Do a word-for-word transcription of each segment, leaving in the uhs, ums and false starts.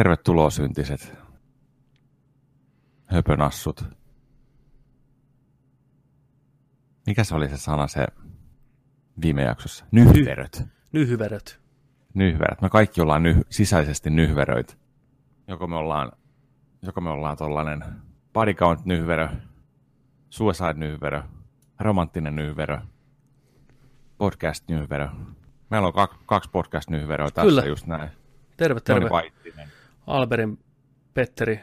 Tervetuloa syntiset. Höpönassut. Mikä se oli se sana se viime jaksossa? Nyhyveröt. Nyhyveröt. Nyhyveröt. Me kaikki ollaan nyh- sisäisesti nyhyveröitä. Joko me ollaan, joko me ollaan tollainen body count nyhyverö, suicide nyhyverö, romanttinen nyhyverö, podcast nyhyverö. Meillä on kak- kaksi podcast nyhyveröä tässä. Kyllä. Just näin. Terve, terve. Albertin, Petteri,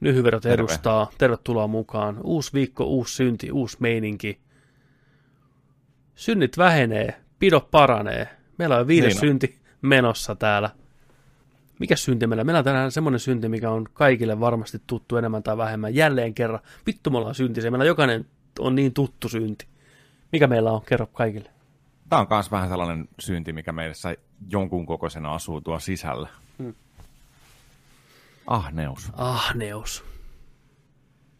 Nyhyverot terve. Edustaa. Tervetuloa mukaan. Uusi viikko, uusi synti, uusi meininki. Synnit vähenee, pido paranee. Meillä on viides Niina. Synti menossa täällä. Mikä synti meillä? Meillä on tänään semmoinen synti, mikä on kaikille varmasti tuttu enemmän tai vähemmän. Jälleen kerran. Vittu, me ollaan syntisiä. Meillä jokainen on niin tuttu synti. Mikä meillä on? Kerro kaikille. Tämä on myös vähän sellainen synti, mikä meille sai jonkun kokoisena asuu tuo sisällä. Hmm. Ahneus. Ahneus.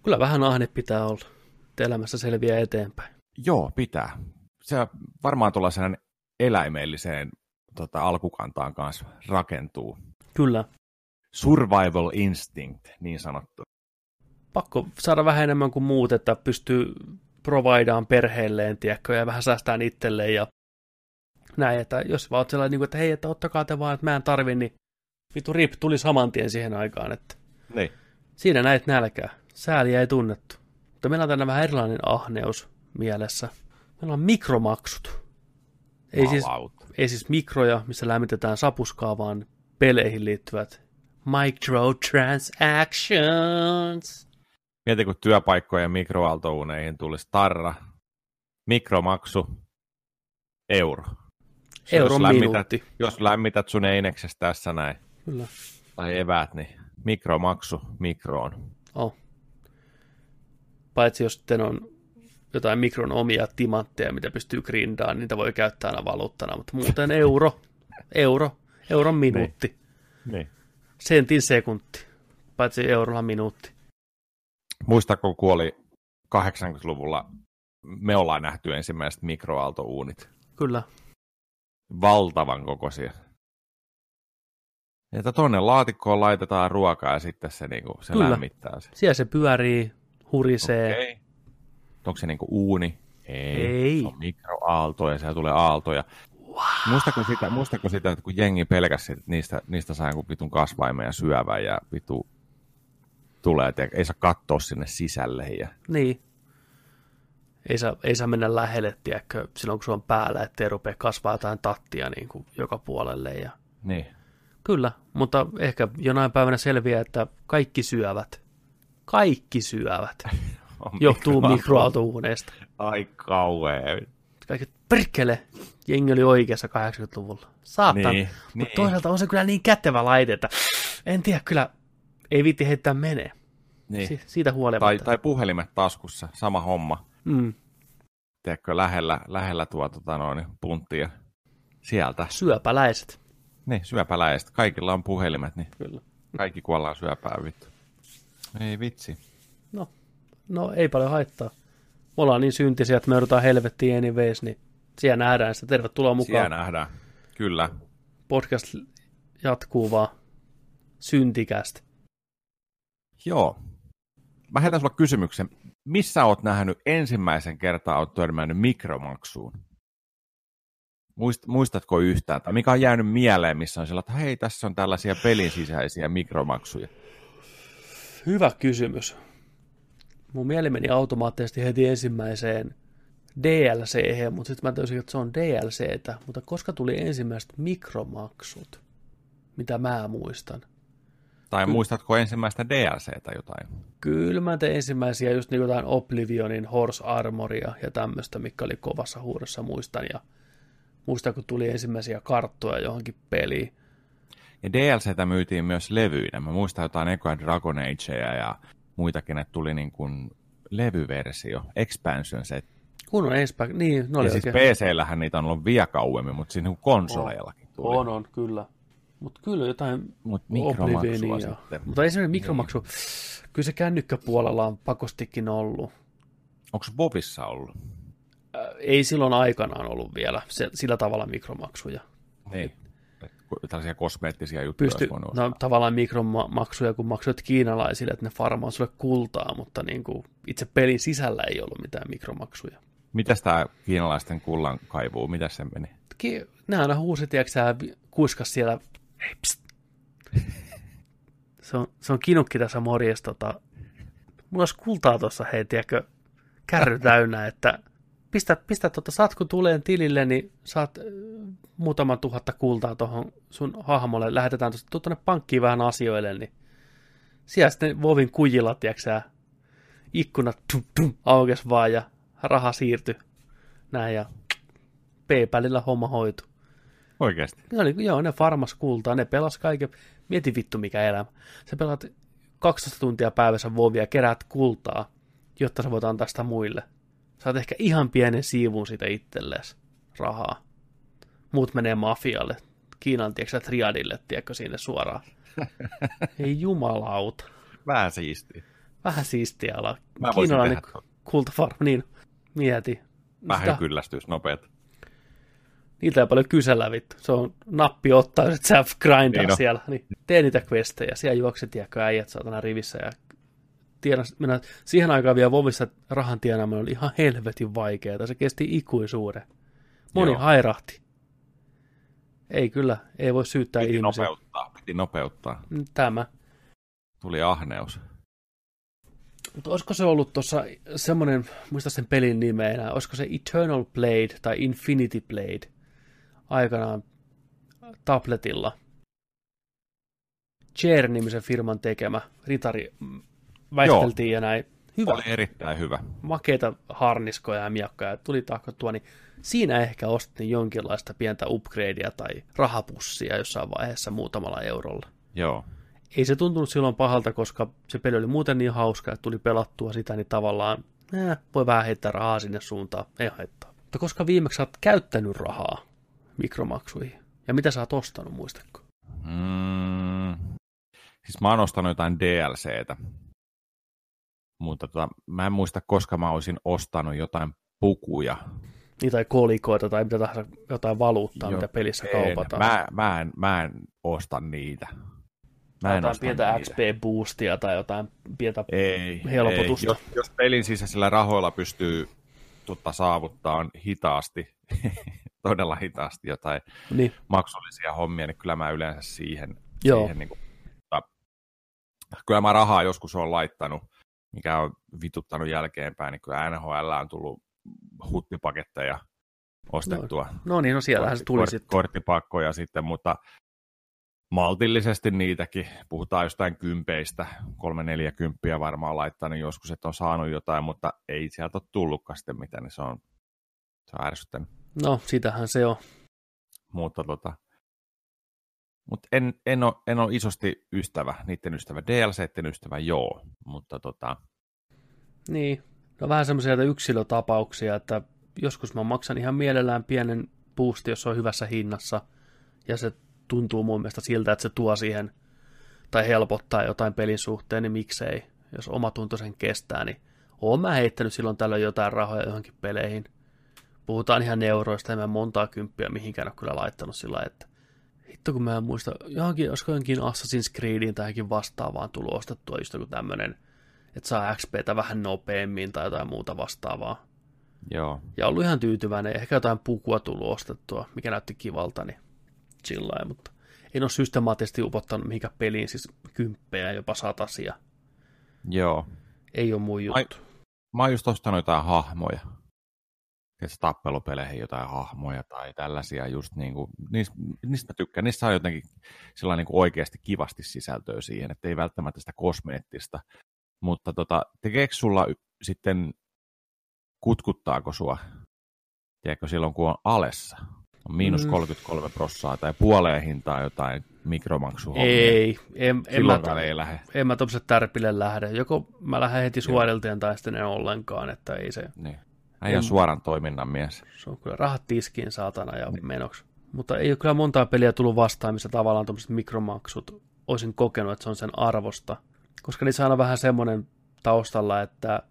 Kyllä vähän ahne pitää olla, että elämässä selviää eteenpäin. Joo, pitää. Se varmaan tuollaiseen eläimelliseen tota, alkukantaan kanssa rakentuu. Kyllä. Survival instinct, niin sanottu. Pakko saada vähän enemmän kuin muut, että pystyy provaidaan perheelleen, tiedätkö, ja vähän säästään itselleen ja näin, että jos vaan oot sellainen, että hei, että ottakaa te vaan, että mä en tarvi, niin vitu rip tuli saman tien siihen aikaan, että niin. Siinä näet nälkää. Sääliä ei tunnettu. Mutta meillä on tänään vähän erilainen ahneus mielessä. Meillä on mikromaksut. Ei siis, ei siis mikroja, missä lämmitetään sapuskaa, vaan peleihin liittyvät microtransactions. Mieti, kun työpaikkojen mikroaaltouuneihin tulisi tarra. Mikromaksu. Euro. Euron jos lämmität, jos lämmität sun einekses tässä näin, kyllä. Tai eväät, niin mikromaksu mikroon. Oh. Paitsi jos sitten on jotain mikron omia timantteja, mitä pystyy grindaamaan, niin niitä voi käyttää aina valuuttana, mutta muuten euro, euro, euron minuutti, niin. Niin. Sentin sekunti, paitsi eurolla minuutti. Muistatko, kun kuoli kahdeksankymmentäluvulla, me ollaan nähty ensimmäiset mikroaaltouunit. Kyllä. Valtavan kokoisia. Että tuonne laatikkoon laitetaan ruokaa ja sitten se, niinku, se lämmittää. Se. Siellä se pyörii, hurisee. Okay. Onko se niinku uuni? Ei. Ei. Se on mikroaalto ja siellä tulee aaltoja. Wow. Muistako sitä, muistako sitä, että kun jengi pelkäsi, että niistä, niistä saa joku vitun kasvaimen ja syövän ja vitu tulee, että ei saa katsoa sinne sisälle. Ja... Niin. Ei saa, ei saa mennä lähelle, tiedätkö, silloin kun se on päällä, ettei rupea kasvaa jotain tattia niin kuin joka puolelle. Ja... Niin. Kyllä, mutta ehkä jonain päivänä selviää, että kaikki syövät. Kaikki syövät. Johtuu mikroaaltouuneista. Ai kauhean. Kaikki perkele. Jengi oli oikeassa kahdeksankymmentäluvulla. Saattaa. Niin, mutta niin. Toisaalta on se kyllä niin kätevä laite, että en tiedä, kyllä ei viitti heittää menee. Niin. Si- siitä huolimatta. Tai, tai puhelimet taskussa, sama homma. Mm. Tiedätkö, lähellä, lähellä tuo tota noin, punttia sieltä. Syöpäläiset. Niin, syöpäläiset. Kaikilla on puhelimet, niin kyllä. Kaikki kuollaan syöpää, vittu. Ei vitsi. No, no ei paljon haittaa. Me ollaan niin syntisiä, että me joudutaan helvettiin anyways, niin siellä nähdään sitä. Tervetuloa mukaan. Siellä nähdään, kyllä. Podcast jatkuu vaan syntikästä. Joo. Mä heitän sulla kysymyksen. Missä oot nähnyt ensimmäisen kertaa, oot törmännyt mikromaksuun? Muistatko yhtään? Tai mikä on jäänyt mieleen, missä on sillä, että hei, tässä on tällaisia pelin sisäisiä mikromaksuja? Hyvä kysymys. Mun mieli meni automaattisesti heti ensimmäiseen D L C-hän, mutta sitten mä taisin, että se on D L C-tä. Mutta koska tuli ensimmäiset mikromaksut, mitä mä muistan? Tai muistatko ensimmäistä D L C-tä jotain? Kyllä mä tein ensimmäisiä, just niin jotain Oblivionin, Horse Armoria ja tämmöistä, mikä oli kovassa huudossa, muistan. Ja muistan, kun tuli ensimmäisiä karttoja johonkin peliin. Ja D L C-tä myytiin myös levyinä. Mä muistan jotain ekoja Dragon Agea ja muitakin, että tuli niin kuin levyversio, expansion set. Kun on expansion, niin. Ne oli ja oikein. Siis P C-lähän niitä on ollut vielä kauemmin, mutta siinä konsoleillakin tuli. On, on, kyllä. Mutta kyllä jotain Mut Oblivionia. Sitten. Mutta esimerkiksi mikromaksu, niin. Kyllä se kännykkäpuolella on pakostikin ollut. Onko Bobissa ollut? Äh, ei silloin aikanaan ollut vielä se, sillä tavalla mikromaksuja. Niin. tällaisia kosmeettisia juttuja. Pysty, no tavallaan mikromaksuja, kun maksoit kiinalaisille, että ne farmaa sulle kultaa, mutta niin kuin itse pelin sisällä ei ollut mitään mikromaksuja. Mitäs tämä kiinalaisten kullan kaivuu, mitä se meni? Ki- Nämä aina huusi, tiedätkö, kuiskas siellä, hei pst. Se on, se on kinukki tässä morjes, tota. Mulla olisi kultaa tuossa, hei, tiedätkö, kärry täynnä, että pistä, pistä tuota satku tuleen tilille, niin saat muutama tuhatta kultaa tuohon sun hahmolle, lähetetään tuosta, tuu tuonne pankkiin vähän asioille, niin siellä sitten Vovin kujilla, tiedätkö, ikkunat tum, tum, aukes vaan ja raha siirtyi, näin ja P-pälillä homma hoitu. Oikeasti? Oli, joo, ne farmas kultaa, ne pelas kaiken. Mieti vittu mikä elämä. Sä pelaat kaksitoista tuntia päivässä Vovia, kerät kultaa, jotta sä voit antaa sitä muille. Saat ehkä ihan pienen siivun siitä itsellesi rahaa. Muut menee mafialle, Kiinan, tiedätkö, triadille, tiedätkö, sinne suoraan. Ei jumalauta. Vähän siistiä. Vähän siistiä ala. Mä voisin Kiinalainen tehdä. Kultafarma, niin mieti. Vähän sitä kyllästyisi nopeat. Niitä ei paljon kysellä vittu. Se on nappi ottaa, että sä grindaa niin siellä. Niin. Tee niitä questejä. Siellä juokset ja äijät saatana rivissä. Ja tienas, mennä, siihen aikaan vielä Vovissa rahan tienaaminen oli ihan helvetin vaikeaa. Se kesti ikuisuuden. Moni joo hairahti. Ei kyllä, ei voi syyttää piti ihmisiä. Nopeuttaa, piti nopeuttaa. Tämä. Tuli ahneus. Mutta olisiko se ollut tuossa semmoinen, muista sen pelin nimeä, olisiko se Eternal Blade tai Infinity Blade aikanaan tabletilla. Chair-nimisen firman tekemä ritari väisteltiin ja näin. Hyvä. Oli erittäin hyvä. Makeita harniskoja ja miakkoja tuli tahkottua, niin siinä ehkä ostin jonkinlaista pientä upgradea tai rahapussia jossain vaiheessa muutamalla eurolla. Joo. Ei se tuntunut silloin pahalta, koska se peli oli muuten niin hauska, että tuli pelattua sitä, niin tavallaan eh, voi vähän heittää rahaa sinne suuntaan, ei haittaa. Mutta koska viimeksi sä oot käyttänyt rahaa mikromaksuihin, ja mitä sä oot ostanut, muistatko? Mm, siis mä oon ostanut jotain D L C:tä, mutta tota, mä en muista, koska mä olisin ostanut jotain pukuja. Niin, tai kolikoita tai mitä tahansa, jotain valuuttaa, jo, mitä pelissä en, kaupataan. Mä, mä, en, mä en osta niitä. Mä jotain pientä niitä. X P-boostia tai jotain pientä ei, helpotusta. Ei. Jos, jos pelin sisäisillä rahoilla pystyy tutta, saavuttaa hitaasti, todella hitaasti jotain niin maksullisia hommia, niin kyllä mä yleensä siihen. siihen niin kuin, kyllä mä rahaa joskus on laittanut, mikä on vituttanut jälkeenpäin, niin kyllä N H L on tullut huttipaketteja ostettua. No, no niin, no siellähän kortti, se tuli kort, sitten. Korttipakkoja sitten, mutta maltillisesti niitäkin, puhutaan jostain kympeistä, kolme neljä kymppiä varmaan laittanut joskus, että on saanut jotain, mutta ei sieltä ole tullutkaan sitten mitään, niin se on, se on ärsyttänyt. No, sitähän se on. Mutta tota, mut en, en, ole, en ole isosti ystävä, niiden ystävä, D L C:iden ystävä, joo, mutta tota. Niin, no vähän semmoisia yksilötapauksia, että joskus mä maksan ihan mielellään pienen boostin, jos se on hyvässä hinnassa, ja se tuntuu mun mielestä siltä, että se tuo siihen tai helpottaa jotain pelin suhteen, niin miksei. Jos oma tunto sen kestää, niin oon mä heittänyt silloin tällöin jotain rahoja johonkin peleihin. Puhutaan ihan euroista, en mä montaa kymppiä mihinkään ole kyllä laittanut sillä, että hitto kun mä en muista, johonkin, olisiko johonkin Assassin's Creediin tai johonkin vastaavaan tullut ostettua just joku tämmönen, että saa X P:tä vähän nopeammin tai jotain muuta vastaavaa. Joo. Ja ollut ihan tyytyväinen, ehkä jotain pukua tullut ostettua, mikä näytti kivalta, niin sillain, mutta en ole systemaattisesti upottanut mihinkä peliin, siis kymppejä, jopa satasia. Joo. Ei ole mun juttu. Mä, mä oon just ostanut jotain hahmoja. Tietysti tappelupeleihin jotain hahmoja tai tällaisia just niinku, niistä, niistä mä tykkään. Niissä on jotenkin sellainen niinku oikeasti kivasti sisältöä siihen, että ei välttämättä sitä kosmeettista. Mutta tota, tekeekö sulla sitten, kutkuttaako sua, tiedätkö, silloin kun on alessa? Miinus kolmekymmentäkolme prossaa tai puoleen hintaan jotain mikromaksuhommia. Ei, en, en, mä, t- ei lähde. en mä tommoset tärpille lähde. Joko mä lähden heti suorilteen tai sitten en ollenkaan, että ei se. Niin. Hän ei ole suoran toiminnan mies. Se on kyllä rahat tiskiin saatana ja niin menoksi. Mutta ei ole kyllä montaa peliä tullut vastaan, missä tavallaan tommoset mikromaksut olisin kokenut, että se on sen arvosta. Koska niissä on vähän semmoinen taustalla, että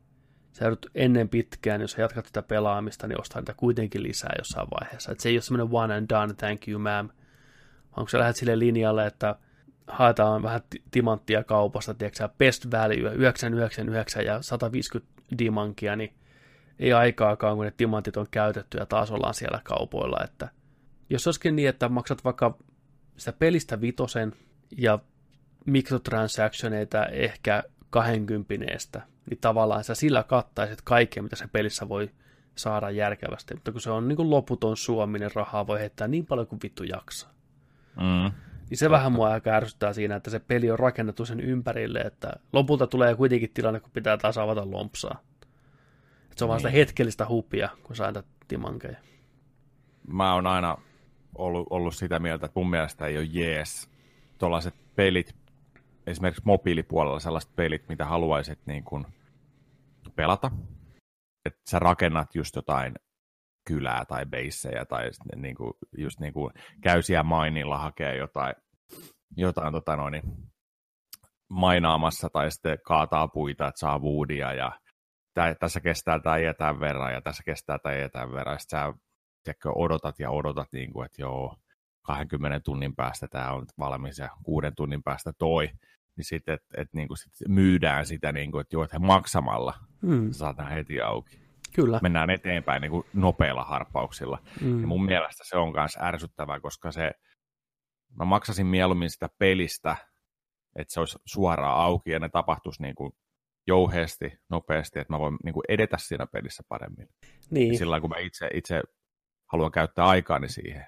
sä joudut ennen pitkään, jos sä jatkat tätä pelaamista, niin ostaa niitä kuitenkin lisää jossain vaiheessa. Et se ei ole semmoinen one and done, thank you ma'am, onko sä lähdet sille linjalle, että haetaan vähän timanttia kaupasta, tiedätkö best value, yhdeksän yhdeksän yhdeksän ja sata viisikymmentä dimankia, niin ei aikaakaan, kun ne timantit on käytetty ja taas ollaan siellä kaupoilla, että jos olisikin niin, että maksat vaikka sitä pelistä vitosen ja mikrotransactioneita ehkä kahdenkymppineestä, niin tavallaan sä sillä kattaisit kaikkea, mitä se pelissä voi saada järkevästi, mutta kun se on niin kuin loputon suominen rahaa, voi heittää niin paljon kuin vittu jaksaa. Mm. Niin se Totta. Vähän mua aika ärsyttää siinä, että se peli on rakennettu sen ympärille, että lopulta tulee kuitenkin tilanne, kun pitää taas avata lompsaa. Et se on niin. Vaan sitä hetkellistä hupia, kun saa näitä timankeja. Mä oon aina ollut, ollut sitä mieltä, että mun mielestä ei ole jees tuollaiset pelit, esimerkiksi mobiilipuolella sellaiset pelit, mitä haluaisit niin kuin pelata. Että sä rakennat just jotain kylää tai beissejä tai niin kuin, just niin kuin käy siellä mainilla hakee jotain, jotain tota noin, mainaamassa tai sitten kaataa puita, että saa woodia ja tää, tässä kestää tää jätän verran ja tässä kestää tää jätän verran. Ja sitten sä tiedätkö, odotat ja odotat, niin kuin, että joo, kahdenkymmenen tunnin päästä tää on valmis ja kuuden tunnin päästä toi. Niin sitten et, et, niin sit myydään sitä, niin kuin, että joo, että maksamalla mm. saadaan heti auki. Kyllä. Mennään eteenpäin niin kuin nopeilla harppauksilla. Mm. Ja mun mielestä se on myös ärsyttävää, koska se, mä maksasin mieluummin sitä pelistä, että se olisi suoraan auki ja ne tapahtuisi niin kuin jouheesti, nopeasti, että mä voin niin kuin edetä siinä pelissä paremmin. Niin. Sillä kun mä itse, itse haluan käyttää aikaani siihen.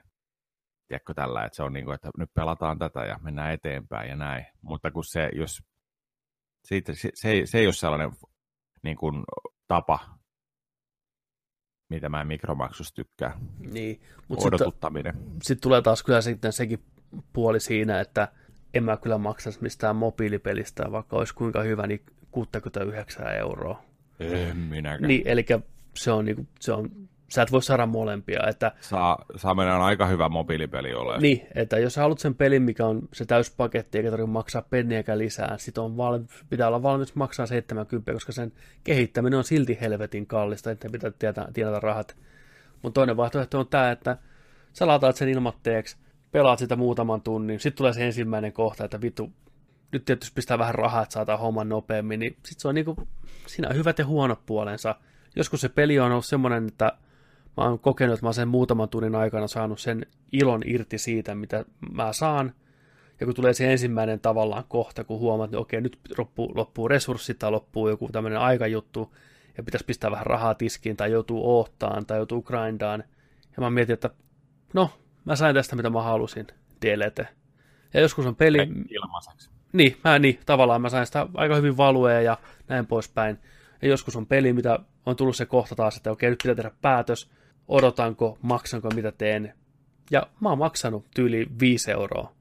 Tiedätkö tällä, että se on niin kuin, että nyt pelataan tätä ja mennään eteenpäin ja näin. Mutta kun se, jos, se, se, se, se ei ole sellainen niin kuin tapa, mitä mä en mikromaksusta tykkää. Niin, mutta odotuttaminen. Sitten sit tulee taas kyllä sitten sekin puoli siinä, että en mä kyllä maksaisi mistään mobiilipelistä, vaikka olisi kuinka hyvä, niin kuusikymmentäyhdeksän euroa. En minäkään. Niin, eli se on, niin, se on, sä et voi saada molempia. Että, saa, saa mennä on aika hyvä mobiilipeli olemaan. Niin, että jos sä haluat sen pelin, mikä on se täyspaketti, eikä tarvitse maksaa penniäkään lisää, sit on valmi, pitää olla valmis maksaa seitsemänkymmentä, koska sen kehittäminen on silti helvetin kallista, että pitää tienata rahat. Mutta toinen vaihtoehto on tämä, että sä lataat sen ilmatteeksi, pelaat sitä muutaman tunnin, sitten tulee se ensimmäinen kohta, että vittu, nyt tietysti pistää vähän rahaa, että saadaan homman nopeammin, niin sit se on niinku, siinä on hyvät ja huonot puolensa. Joskus se peli on ollut semmoinen, että mä oon kokenut, että mä oon sen muutaman tunnin aikana saanut sen ilon irti siitä, mitä mä saan. Ja kun tulee se ensimmäinen tavallaan kohta, kun huomaat, että niin okei, nyt loppuu, loppuu resurssit tai loppuu joku tämmöinen aikajuttu, ja pitäisi pistää vähän rahaa tiskiin, tai joutuu oottaan, tai joutuu grindaan. Ja mä mietin, että no, mä sain tästä, mitä mä halusin, delete. Ja joskus on peli... Ilmaiseksi. Niin, mä, niin, tavallaan mä sain sitä aika hyvin valuea ja näin poispäin. Ja joskus on peli, mitä on tullut se kohta taas, että okei, nyt pitää tehdä päätös, odotanko, maksanko, mitä teen. Ja mä oon maksanut tyyli viisi euroa.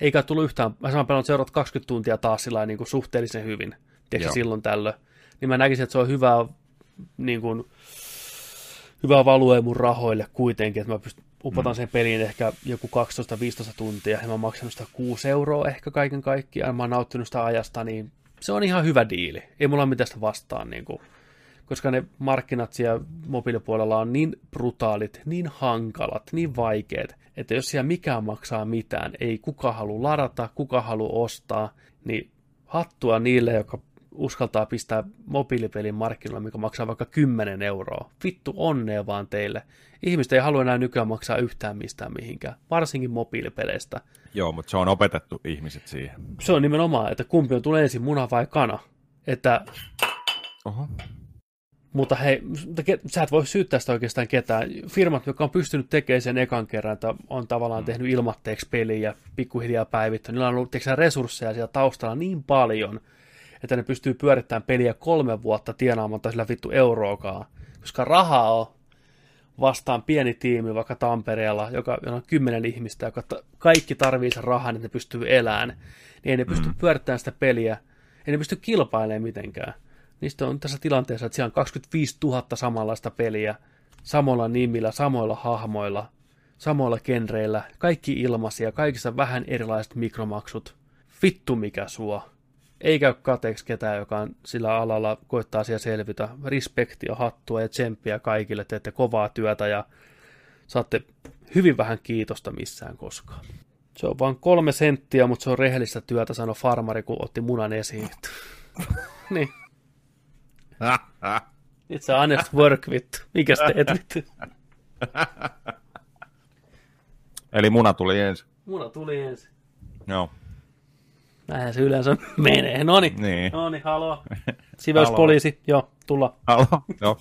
Eikä tullut yhtään, mä sanon pelannut seuraavat kaksikymmentä tuntia taas sillä niin kuin suhteellisen hyvin, tiedätkö silloin tällöin. Niin mä näkisin, että se on hyvää, niin kuin, hyvää value mun rahoille kuitenkin, että mä pyst- upotan mm. sen peliin ehkä joku kaksitoista viisitoista tuntia, ja mä oon maksanut sitä kuusi euroa ehkä kaiken kaikkiaan, mä oon nauttinut sitä ajasta, niin se on ihan hyvä diili. Ei mulla ole mitään sitä vastaan, niin kuin. Koska ne markkinat siellä mobiilipuolella on niin brutaalit, niin hankalat, niin vaikeat, että jos siellä mikään maksaa mitään, ei kuka halua ladata, kuka halua ostaa, niin hattua niille, jotka uskaltaa pistää mobiilipelin markkinoilla, mikä maksaa vaikka kymmenen euroa. Vittu onnea vaan teille. Ihmiset ei halua enää nykyään maksaa yhtään mistään mihinkään, varsinkin mobiilipeleistä. Joo, mutta se on opetettu ihmiset siihen. Se on nimenomaan, että kumpi on tulee ensin, muna vai kana. Että... Oho. Mutta hei, sä et voi syyttää sitä oikeastaan ketään. Firmat, jotka on pystynyt tekemään sen ekan kerran, että on tavallaan tehnyt ilmatteeksi peliä ja pikkuhiljaa päivittäin, niillä on ollut teksä, resursseja siellä taustalla niin paljon, että ne pystyy pyörittämään peliä kolme vuotta tienaamatta sillä vittu euroakaan. Koska rahaa on vastaan pieni tiimi vaikka Tampereella, joka on kymmenen ihmistä, joka kaikki tarvii sen rahan, että ne pystyy elämään. Niin ei ne pysty pyörittämään sitä peliä, ei ne pysty kilpailemaan mitenkään. Niistä on tässä tilanteessa, että siellä on kaksikymmentäviisituhatta samanlaista peliä, samoilla nimillä, samoilla hahmoilla, samoilla genreillä, kaikki ilmaisia, kaikissa vähän erilaiset mikromaksut. Vittu mikä sua. Ei käy kateeksi ketään, joka on sillä alalla koittaa siellä selvitä. Respektia, hattua ja tsemppiä kaikille, teette kovaa työtä ja saatte hyvin vähän kiitosta missään koskaan. Se on vain kolme senttiä, mutta se on rehellistä työtä, sanoi farmari, kun otti munan esiin. Niin. It's a honest work, vittu. Mikäs teet, vittu? Eli muna tuli ensin. Muna tuli ensin. Joo. No. Näinhän se yleensä menee. Noniin, niin. Noniin, haloo. Siveyspoliisi, joo, tulla. Haloo, joo.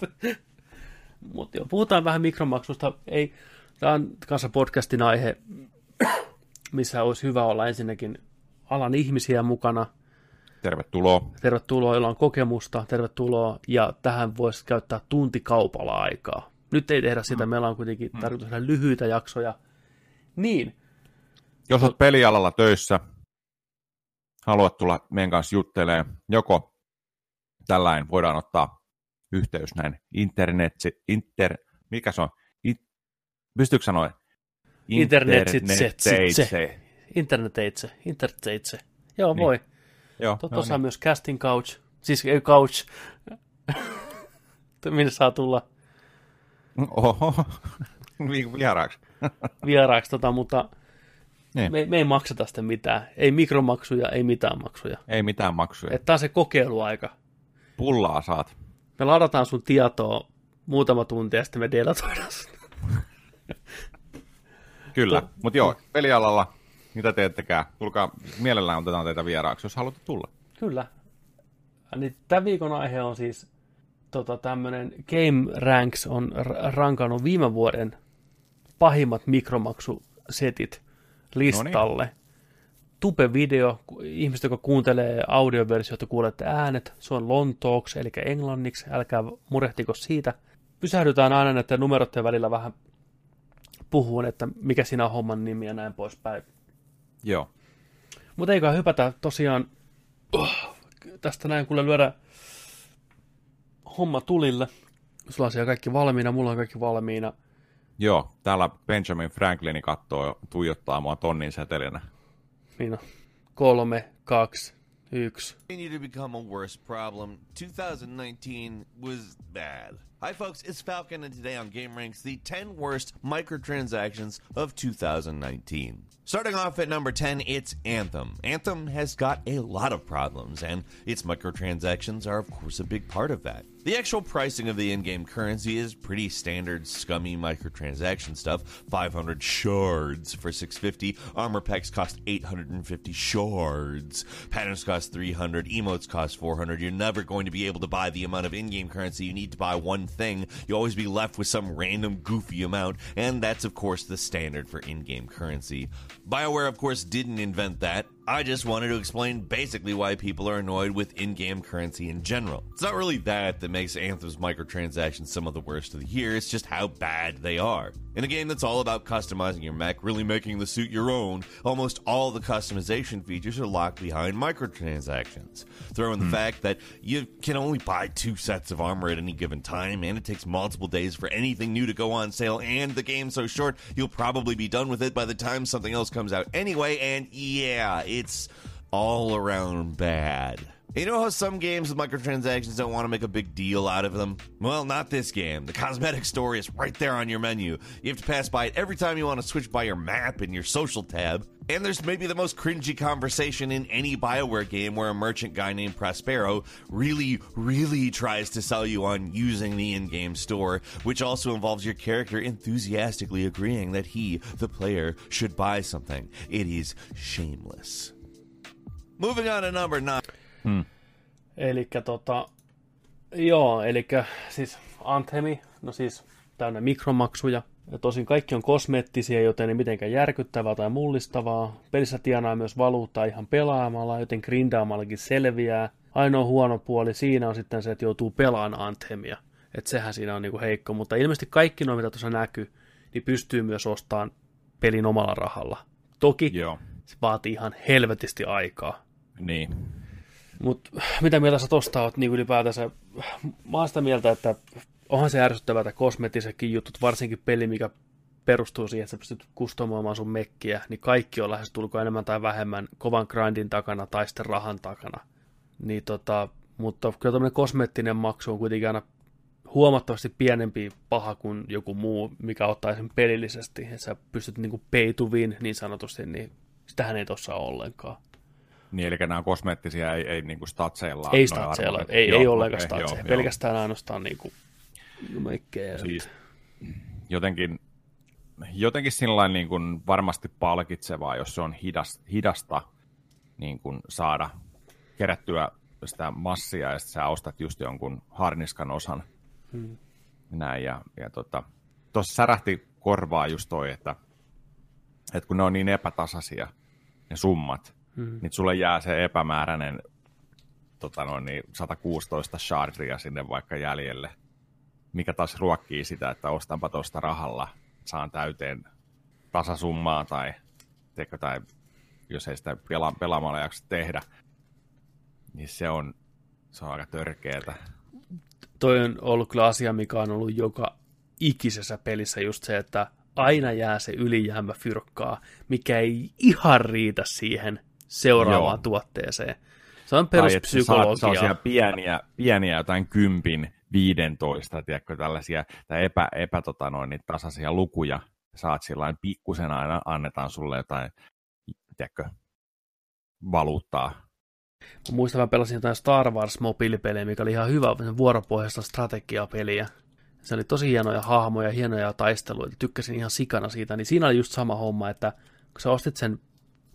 Mut joo, puhutaan vähän mikromaksusta. Ei, tämä on kanssa podcastin aihe, missä olisi hyvä olla ensinnäkin alan ihmisiä mukana. Tervetuloa. Tervetuloa, jolla on kokemusta. Tervetuloa, ja tähän voisi käyttää tuntikaupalla aikaa. Nyt ei tehdä sitä, mm. meillä on kuitenkin mm. tarkoitus lyhyitä jaksoja. Niin. Jos olet pelialalla töissä, haluat tulla meidän kanssa juttelemaan, joko tällainen voidaan ottaa yhteys näin internetsi, inter, mikä se on, It, pystyykö sanoa? Internetitse. Internetitse, internetitse, joo niin. Voi. Joo, tuossa on niin. Myös casting couch, siis ei couch, minne saa tulla. Oho, vieraaksi. Vieraaksi, tota, mutta... Niin. Me, me ei makseta sitä mitään. Ei mikromaksuja, ei mitään maksuja. Ei mitään maksuja. Että tämä on se kokeiluaika. Pullaa saat. Me ladataan sun tietoa muutama tunti ja sitten me delatoidaan sitä. Kyllä, mutta joo, pelialalla mitä teettekään. Tulkaa, mielellään otetaan teitä vieraaksi, jos haluatte tulla. Kyllä. Niin, tämän viikon aihe on siis tota, tämmöinen GameRanx on rankannut viime vuoden pahimmat mikromaksusetit listalle. Noniin. Tube-video, ihmiset, jotka kuuntelee audioversiota, kuulette äänet, se on lontooksi, eli englanniksi, älkää murehtiko siitä. Pysähdytään aina näiden numeroiden välillä vähän puhuun, että mikä siinä on homman nimi ja näin poispäin. Joo. Mutta eiköhän hypätä tosiaan, oh, tästä näin kuule lyödä homma tulille. Sulla on siellä kaikki valmiina, mulla on kaikki valmiina. Joo, täällä Benjamin Franklini kattoo, tuijottaa mua tonnin setelinä. Niin on. Kolme, kaksi, yksi. Continue to become a worse problem. twenty nineteen was bad. Hi folks, it's Falcon and today on GameRanx, the ten worst microtransactions of twenty nineteen. Starting off at number ten, it's Anthem. Anthem has got a lot of problems, and its microtransactions are of course a big part of that. The actual pricing of the in-game currency is pretty standard scummy microtransaction stuff. five hundred shards for six hundred fifty, armor packs cost eight hundred fifty shards, patterns cost three hundred, emotes cost four hundred. You're never going to be able to buy the amount of in-game currency you need to buy one thing. You'll always be left with some random goofy amount, and that's of course the standard for in-game currency. BioWare of course didn't invent that. I just wanted to explain basically why people are annoyed with in-game currency in general. It's not really that that makes Anthem's microtransactions some of the worst of the year, it's just how bad they are. In a game that's all about customizing your mech, really making the suit your own, almost all the customization features are locked behind microtransactions. Throw in the hmm. fact that you can only buy two sets of armor at any given time, and it takes multiple days for anything new to go on sale, and the game's so short, you'll probably be done with it by the time something else comes out anyway, and yeah, it It's all around bad. You know how some games with microtransactions don't want to make a big deal out of them? Well, not this game. The cosmetic store is right there on your menu. You have to pass by it every time you want to switch by your map and your social tab. And there's maybe the most cringy conversation in any BioWare game where a merchant guy named Prospero really, really tries to sell you on using the in-game store, which also involves your character enthusiastically agreeing that he, the player, should buy something. It is shameless. Moving on to number nine. Hmm. Elikkä tota, joo, elikkä siis Anthemi, no siis täynnä mikromaksuja. Ja tosin kaikki on kosmeettisia, joten ei mitenkään järkyttävää tai mullistavaa. Pelissä tienaa myös valuuttaa ihan pelaamalla, joten grindaamallakin selviää. Ainoa huono puoli siinä on sitten se, että joutuu pelaamaan Anthemia. Että sehän siinä on niinku heikko, mutta ilmeisesti kaikki nuo, mitä tuossa näkyy, niin pystyy myös ostamaan pelin omalla rahalla. Toki joo. Se vaatii ihan helvetisti aikaa. Niin. Mut mitä mieltä sä tosta oot niin ylipäätänsä? Mä oon sitä mieltä, että onhan se ärsyttävää, että kosmettisetkin jutut, varsinkin peli, mikä perustuu siihen, että sä pystyt kustomoimaan sun mekkiä, niin kaikki on lähes tullut enemmän tai vähemmän kovan grindin takana tai sitten rahan takana. Niin tota, mutta kyllä tämmöinen kosmettinen maksu on kuitenkin aina huomattavasti pienempi paha kuin joku muu, mikä ottaa sen pelillisesti. Että sä pystyt niin kuin pay to win niin sanotusti, niin sitähän ei tuossa ole ollenkaan. Niin, eli nämä kosmeettisia ei, ei niin kuin statseilla. Ei statseilla, ei, joo, ei ollenkaan okay, statseilla, pelkästään joo. Ainoastaan niin kuin meikkejä. Siis jotenkin, jotenkin sillain niin kuin varmasti palkitsevaa, jos se on hidas, hidasta niin kuin saada kerättyä sitä massia, ja sitten sä ostat just jonkun harniskan osan. Hmm. Näin, ja, ja tuossa tota, särähti korvaa just toi, että, että kun ne on niin epätasaisia, ne summat, hmm. niin sulle jää se epämääräinen tota no, niin sata kuusitoista shardia sinne vaikka jäljelle, mikä taas ruokkii sitä, että ostanpa tuosta rahalla, saan täyteen tasasummaa, tai, teikö, tai jos ei sitä pela- pelaamalla jaksa tehdä, niin se on, se on aika törkeetä. Toi on ollut kyllä asia, mikä on ollut joka ikisessä pelissä just se, että aina jää se ylijäämä fyrkkaa, mikä ei ihan riitä siihen seuraavaan Joo. tuotteeseen. Se on peruspsykologiaa. Se on siellä pieniä, pieniä jotain kympin, viidentoista, tiedätkö, tällaisia tai epä, epä, tota noin, niitä tasaisia lukuja. Saat sillain pikkusen aina, annetaan sulle jotain, tiedätkö, valuuttaa. Mä muistan, mä pelasin jotain Star Wars-mobiilipeliä, mikä oli ihan hyvä vuoropohjaista strategiapeliä. Se oli tosi hienoja hahmoja, hienoja taisteluita, tykkäsin ihan sikana siitä. Niin siinä oli just sama homma, että kun sä ostit sen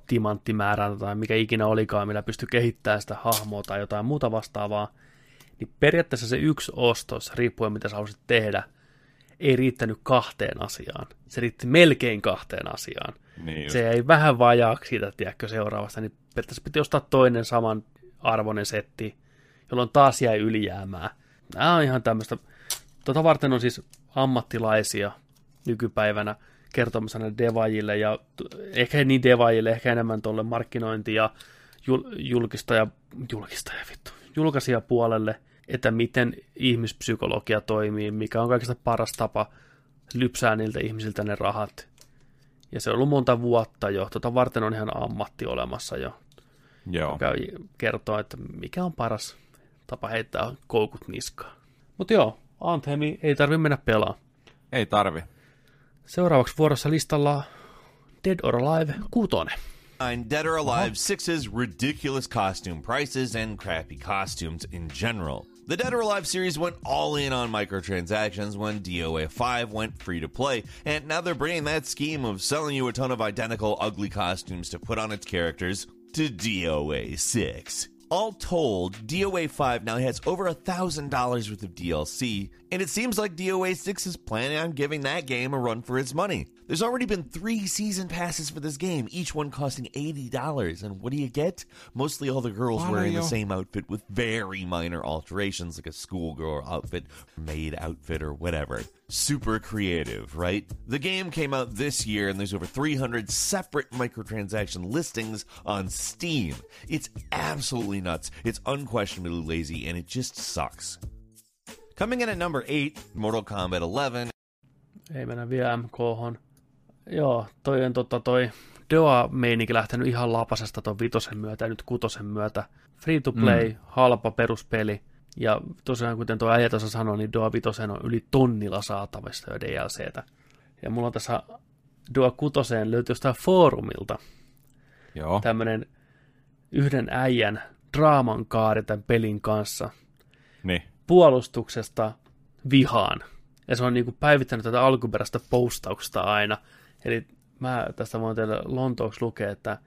timanttimäärän tai mikä ikinä olikaan, millä pystyi kehittämään sitä hahmoa tai jotain muuta vastaavaa, niin periaatteessa se yksi ostos, riippuen mitä sä halusit tehdä, ei riittänyt kahteen asiaan. Se riitti melkein kahteen asiaan. Niin se ei vähän vajaaksi siitä, tiedätkö, seuraavasta, niin periaatteessa piti ostaa toinen saman arvoinen setti, jolloin taas jäi ylijäämää. Nämä on ihan tämmöistä, tota varten on siis ammattilaisia nykypäivänä kertomassa näille devajille, ja ehkä niin devajille, ehkä enemmän tuolle markkinointi- ja jul- julkistaja, julkistaja vittu, julkaisijapuolelle, että miten ihmispsykologia toimii, mikä on kaikista paras tapa lypsää niiltä ihmisiltä ne rahat. Ja se on ollut monta vuotta jo. Tota varten on ihan ammatti olemassa jo. Joo. Käy kertoa, että mikä on paras tapa heittää koukut niskaan. Mutta joo, Anthemi ei tarvi mennä pelaamaan. Ei tarvi. Seuraavaksi vuorossa listalla Dead or Alive kuutonen. Dead or Alive six's ridiculous costume prices and crappy costumes in general. The Dead or Alive series went all in on microtransactions when D O A five went free to play, and now they're bringing that scheme of selling you a ton of identical ugly costumes to put on its characters to D O A six. All told, D O A five now has over one thousand dollars worth of D L C, and it seems like D O A six is planning on giving that game a run for its money. There's already been three season passes for this game, each one costing eighty dollars, and what do you get? Mostly all the girls Mario. Wearing the same outfit with very minor alterations, like a schoolgirl outfit, maid outfit, or whatever. Super creative, right? The game came out this year, and there's over three hundred separate microtransaction listings on Steam. It's absolutely nuts, it's unquestionably lazy, and it just sucks. Coming in at number eight, Mortal Kombat eleven. Ei mennä vielä M K:hon. Joo, toi on tota toi D O A-meininki lähtenyt ihan lapasesta ton vitosen myötä ja nyt kutosen myötä. Free to play, mm. halpa peruspeli. Ja tosiaan, kuten tuo äijä tuossa sanoi, niin D O A vitoseen on yli tonnilla saatavista jo D L C:tä. Ja mulla on tässä D O A kutoseen löytyy jostain foorumilta. Joo. Tämmönen yhden äijän draaman kaari tämän pelin kanssa. Niin. Puolustuksesta vihaan. Ja se on niin kuin päivittänyt tätä alkuperäistä postauksesta aina. Eli mä tästä voin teille lontooksi lukea, että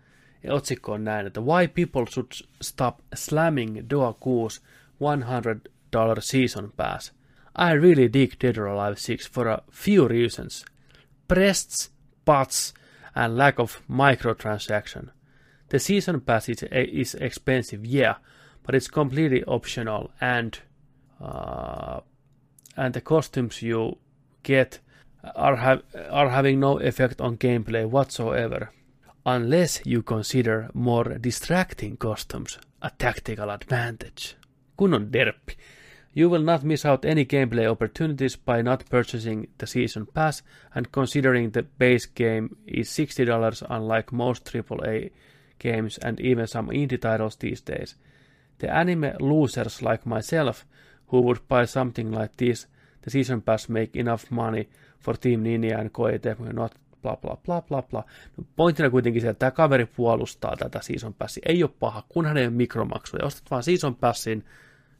otsikko on näin, että Why people should stop slamming D O A six one hundred dollars season pass. I really dig Dead or Alive six for a few reasons. Breasts, butts and lack of microtransaction. The season pass is, is expensive, yeah, but it's completely optional and... Uh, and the costumes you get are, ha- are having no effect on gameplay whatsoever, unless you consider more distracting costumes a tactical advantage. Kunnon derppi. You will not miss out any gameplay opportunities by not purchasing the season pass and considering the base game is sixty dollars unlike most triple A games and even some indie titles these days. The anime losers like myself who would buy something like this, the season pass make enough money for Team Ninja and Koei Tecmo not bla bla bla bla bla. No pointtina kuitenkin se, että tämä kaveri puolustaa tätä season passia. Ei ole paha, kunhan ei ole mikromaksuja. Ostat vaan season passin,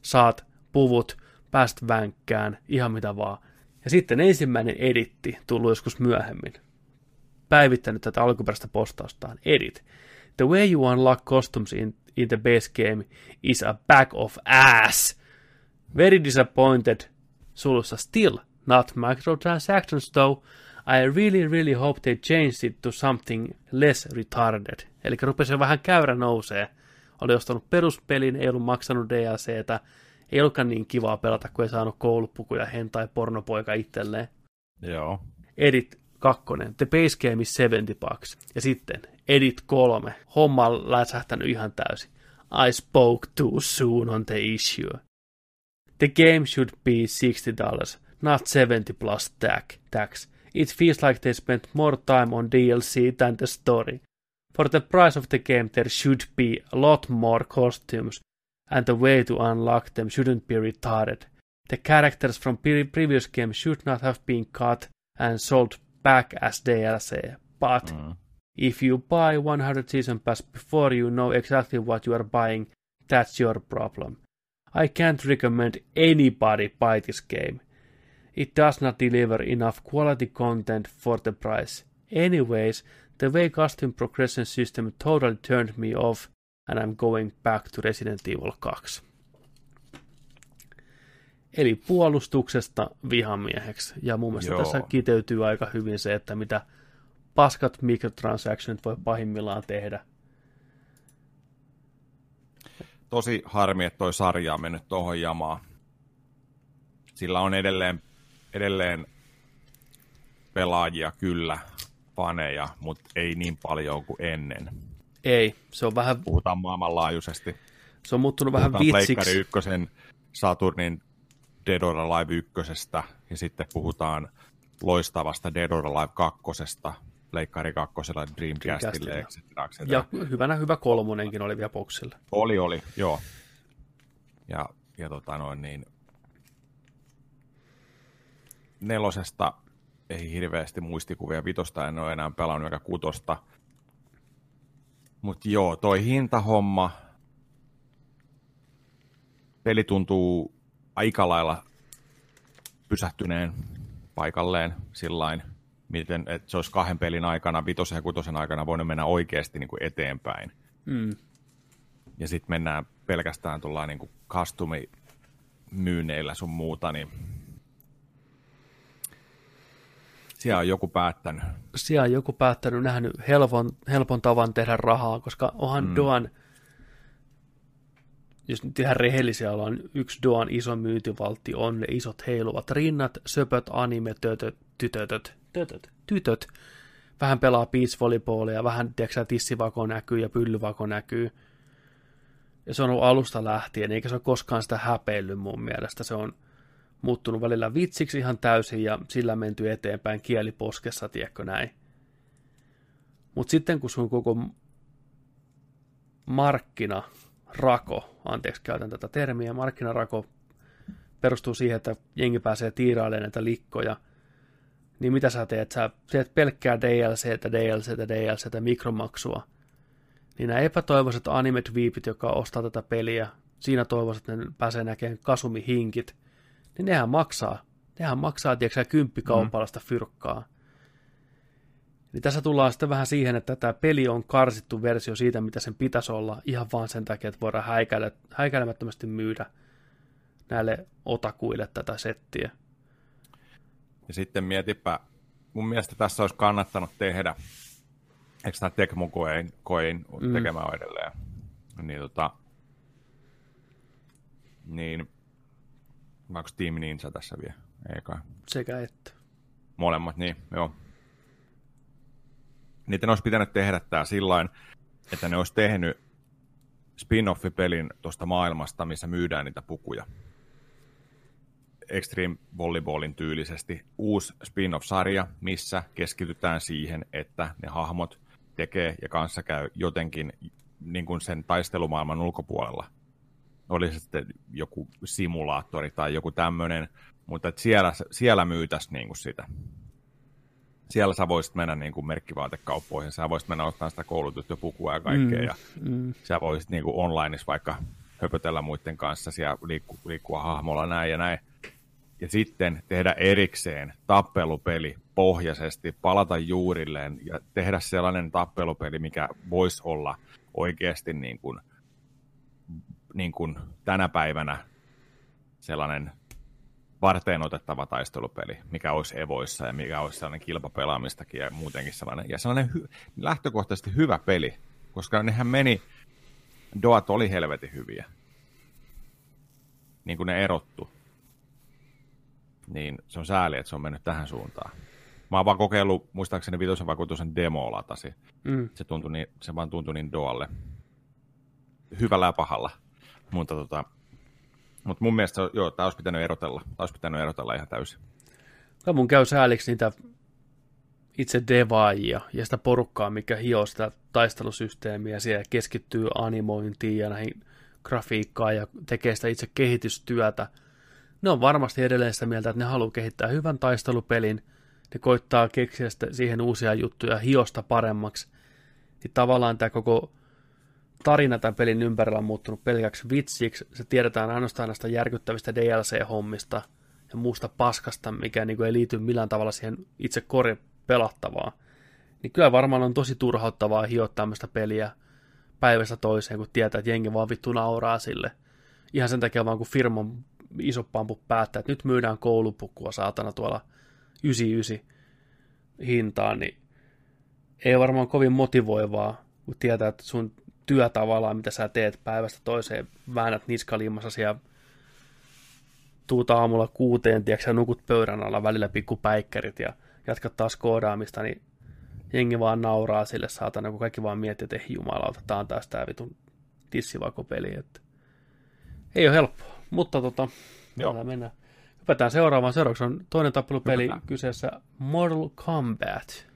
saat puvut, pääst vänkkään, ihan mitä vaan. Ja sitten ensimmäinen editti tullut joskus myöhemmin. Päivittänyt tätä alkuperäistä postaustaan. Edit. The way you unlock costumes in, in the base game is a bag of ass. Very disappointed. Sulussa still. Not microtransactions though. I really, really hope they changed it to something less retarded. Eli rupesi vähän käyrä nousee. Oli ostanut peruspelin, ei ollut maksanut D L C:tä. Ei ollutkaan niin kivaa pelata, kun ei saanut koulupukuja hentai pornopoika itselleen. Joo. Edit kaksi. The base game is seventy bucks. Ja sitten edit kolme. Homma on lätsähtänyt ihan täysin. I spoke too soon on the issue. The game should be sixty dollars, not seventy plus tax. It feels like they spent more time on D L C than the story. For the price of the game there should be a lot more costumes, and the way to unlock them shouldn't be retarded. The characters from pre- previous games should not have been cut and sold back as D L C, but mm. if you buy one hundred season pass before you know exactly what you are buying, that's your problem. I can't recommend anybody buy this game. It does not deliver enough quality content for the price. Anyways, the way custom progression system totally turned me off, and I'm going back to Resident Evil two. Eli puolustuksesta vihamieheksi. Ja mun mielestä Joo. tässä kiteytyy aika hyvin se, että mitä paskat microtransactionit voi pahimmillaan tehdä. Tosi harmi, että toi sarja on mennyt tuohon jamaan. Sillä on edelleen, edelleen pelaajia kyllä, faneja, mutta ei niin paljon kuin ennen. Ei, se on vähän... Puhutaan maailmanlaajuisesti. Se on muuttunut Puhutaan vähän vitsiksi. Puhutaan Pleikkari ykkösen, Saturnin Dead or Alive ykkösestä, ja sitten puhutaan loistavasta Dead or Alive kakkosesta, Pleikkari kakkosella, Dreamcastille, et cetera. Ja hyvänä hyvä kolmonenkin oli vielä boksilla. Oli, oli, joo. Ja, ja tota noin niin... Nelosesta ei hirveästi muistikuvia, vitosta en ole enää pelannut, eikä kutosta. Mutta joo, toi hintahomma, peli tuntuu aika lailla pysähtyneen paikalleen sillain, miten että se olisi kahden pelin aikana, vitosen ja kutosen aikana voinut mennä oikeasti niin kuin eteenpäin. Mm. Ja sitten mennään pelkästään tuollain niin kuin custom-myynneillä sun muuta, niin siellä on joku päättänyt. Siellä on joku päättänyt, nähnyt helpon, helpon tavan tehdä rahaa, koska onhan mm. Doan, jos nyt ihan rehellisiä ollaan, yksi Doan iso myyntivaltti on ne isot heiluvat rinnat, söpöt, anime, tötöt, tytötöt, tötöt, tytöt. Vähän pelaa beachvolleyballia, vähän tiiäksä, tissivako näkyy ja pyllyvako näkyy. Ja se on ollut alusta lähtien, eikä se ole koskaan sitä häpeillyt mun mielestä, se on muuttunut välillä vitsiksi ihan täysin ja sillä menty eteenpäin kieliposkessa, tiedätkö näin. Mutta sitten kun sun koko markkinarako, anteeksi käytän tätä termiä, markkinarako perustuu siihen, että jengi pääsee tiirailemaan näitä likkoja, niin mitä sä teet? Sä teet pelkkää D L C:tä, D L C:tä, D L C:tä, mikromaksua. Niin nämä epätoivoiset animet-viipit, jotka ostaa tätä peliä, siinä toivoiset, että ne pääsee näkemään kasumihinkit, niin nehän maksaa, nehän maksaa, tiedätkö, kymppikaupalla sitä fyrkkaa. Niin tässä tullaan sitten vähän siihen, että tämä peli on karsittu versio siitä, mitä sen pitäisi olla, ihan vaan sen takia, että voidaan häikäile, häikäilemättömästi myydä näille otakuille tätä settiä. Ja sitten mietipä, mun mielestä tässä olisi kannattanut tehdä, eikö tämä Tecmo Koin mm. tekemään edelleen, niin tota, niin onko Team Ninja tässä vielä? Eikä. Sekä että. Molemmat, niin, joo. Niiden olisi pitänyt tehdä tämä sillain, että ne olisi tehnyt spin-off-pelin tuosta maailmasta, missä myydään niitä pukuja. Extreme Volleyballin tyylisesti. Uusi spin-off-sarja, missä keskitytään siihen, että ne hahmot tekee ja kanssa käy jotenkin niin kuin sen taistelumaailman ulkopuolella. Oli se sitten joku simulaattori tai joku tämmöinen, mutta siellä, siellä myytäisi niin kuin sitä. siellä sä voisit mennä niin kuin merkkivaatekauppoihin, sä voisit mennä ottamaan sitä koulutyttöpukua ja kaikkea, mm, ja mm. sä voisit niin kuin onlineissa vaikka höpötellä muiden kanssa, siellä liikku, liikkua hahmolla näin ja näin. Ja sitten tehdä erikseen tappelupeli pohjaisesti, palata juurilleen ja tehdä sellainen tappelupeli, mikä voisi olla oikeasti niin kuin, niin kuin tänä päivänä sellainen varteen otettava taistelupeli, mikä olisi Evoissa ja mikä olisi sellainen kilpapelaamistakin ja muutenkin sellainen. Ja sellainen hy- lähtökohtaisesti hyvä peli, koska nehän meni, Doat oli helvetin hyviä, niin kuin ne erottu. Niin se on sääli, että se on mennyt tähän suuntaan. Mä oon vaan kokeillut, muistaakseni vitosen vai kutosen demo latasi. Mm. Se, tuntui niin, se vaan tuntui niin Doalle. Hyvällä ja pahalla. Mutta tota, mut mun mielestä joo, tää olisi pitänyt erotella. Tää olisi pitänyt erotella ihan täysin. Tämä mun käy sääliksi niitä itse devaajia ja sitä porukkaa, mikä hioo sitä taistelusysteemiä. Siellä keskittyy animointiin ja näihin grafiikkaan ja tekee sitä itse kehitystyötä. Ne on varmasti edelleen sitä mieltä, että ne haluaa kehittää hyvän taistelupelin. Ne koittaa keksiä siihen uusia juttuja hiosta paremmaksi. Niin tavallaan tämä koko tarina tämän pelin ympärillä on muuttunut pelkäksi vitsiksi. Se tiedetään ainoastaan näistä järkyttävistä D L C-hommista ja muusta paskasta, mikä niin kuin ei liity millään tavalla siihen itse korin pelattavaan. Niin kyllä varmaan on tosi turhauttavaa hioa tämmöistä peliä päivästä toiseen, kun tietää, että jengi vaan vittu nauraa sille. Ihan sen takia vaan, kun firman iso pampu päättää, että nyt myydään koulupukua saatana tuolla yhdeksänkymmentäyhdeksän hintaan, niin ei varmaan kovin motivoivaa, kun tietää, että sun työ tavallaan, mitä sä teet päivästä toiseen, väännät niskaliimassa siellä, tuut aamulla kuuteen, tiedätkö, nukut pöydän alla, välillä pikkupäikkärit ja jatkat taas koodaamista, niin jengi vaan nauraa sille saatana, kun kaikki vaan miettii, että ei jumalauta, tää on taas tää vitun tissivakopeli, että ei ole helppoa. Mutta tota, mennään. Hypätään seuraavaan. Seuraavaksi on toinen tappelupeli Hypätään. kyseessä Mortal Kombat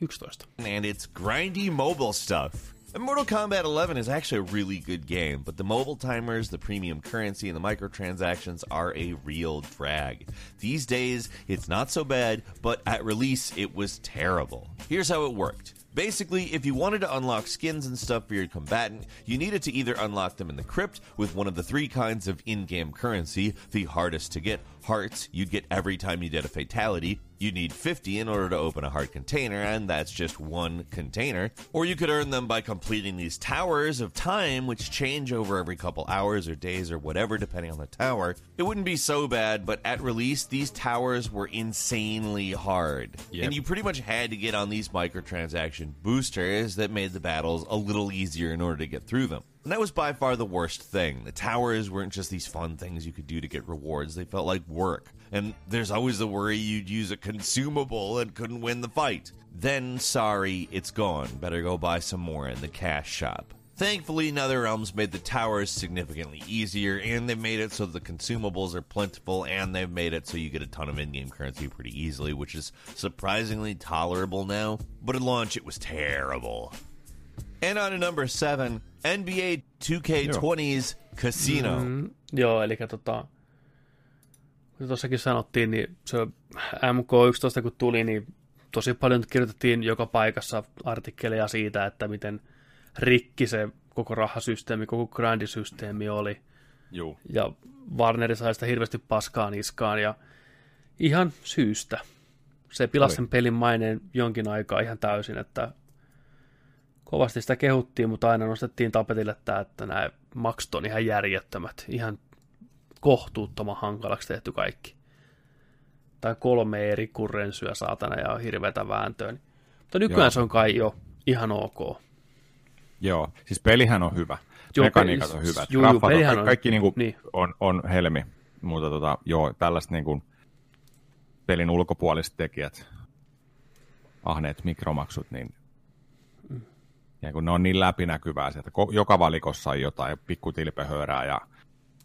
yksitoista. And it's grindy mobile stuff. And Mortal Kombat eleven is actually a really good game, but the mobile timers, the premium currency, and the microtransactions are a real drag. These days, it's not so bad, but at release, it was terrible. Here's how it worked. Basically, if you wanted to unlock skins and stuff for your combatant, you needed to either unlock them in the crypt with one of the three kinds of in-game currency, the hardest to get, hearts, you'd get every time you did a fatality. You'd need fifty in order to open a heart container, and that's just one container. Or you could earn them by completing these towers of time, which change over every couple hours or days or whatever, depending on the tower. It wouldn't be so bad, but at release, these towers were insanely hard. Yep. And you pretty much had to get on these microtransactions boosters that made the battles a little easier in order to get through them. And that was by far the worst thing. The towers weren't just these fun things you could do to get rewards. They felt like work. And there's always the worry you'd use a consumable and couldn't win the fight. Then, sorry, it's gone. Better go buy some more in the cash shop. Thankfully, NetherRealm's made the towers significantly easier, and they've made it so the consumables are plentiful, and they've made it so you get a ton of in-game currency pretty easily, which is surprisingly tolerable now. But at launch, it was terrible. And on to number seven, N B A two K twenty's Casino. Mm, joo, eli tota, kun tuossakin sanottiin, niin se M K yksitoista kun tuli, niin tosi paljon kirjoitettiin joka paikassa artikkeleja siitä, että miten rikki se koko rahasysteemi, koko grindisysteemi oli. Juu. Ja Warneri sai sitä hirveästi paskaa niskaan ja ihan syystä. Se pilasi sen pelin maineen jonkin aikaa ihan täysin, että kovasti sitä kehuttiin, mutta aina nostettiin tapetille tämä, että nämä maksut on ihan järjettömät, ihan kohtuuttoman hankalaksi tehty kaikki. Tai kolme eri kurrensyä saatana ja hirveätä vääntöä. Mutta nykyään Joo. se on kai jo ihan ok. Joo, siis pelihän on hyvä. Joo, mekaniikat on hyvät. Juu, raffat on, on, kaikki niinku niin. on, on helmi, mutta tota, joo, tällaiset niinku pelin ulkopuoliset tekijät, ahneet mikromaksut, niin mm. ja kun ne on niin läpinäkyvää, että joka valikossa on jotain, pikku tilpehöörää ja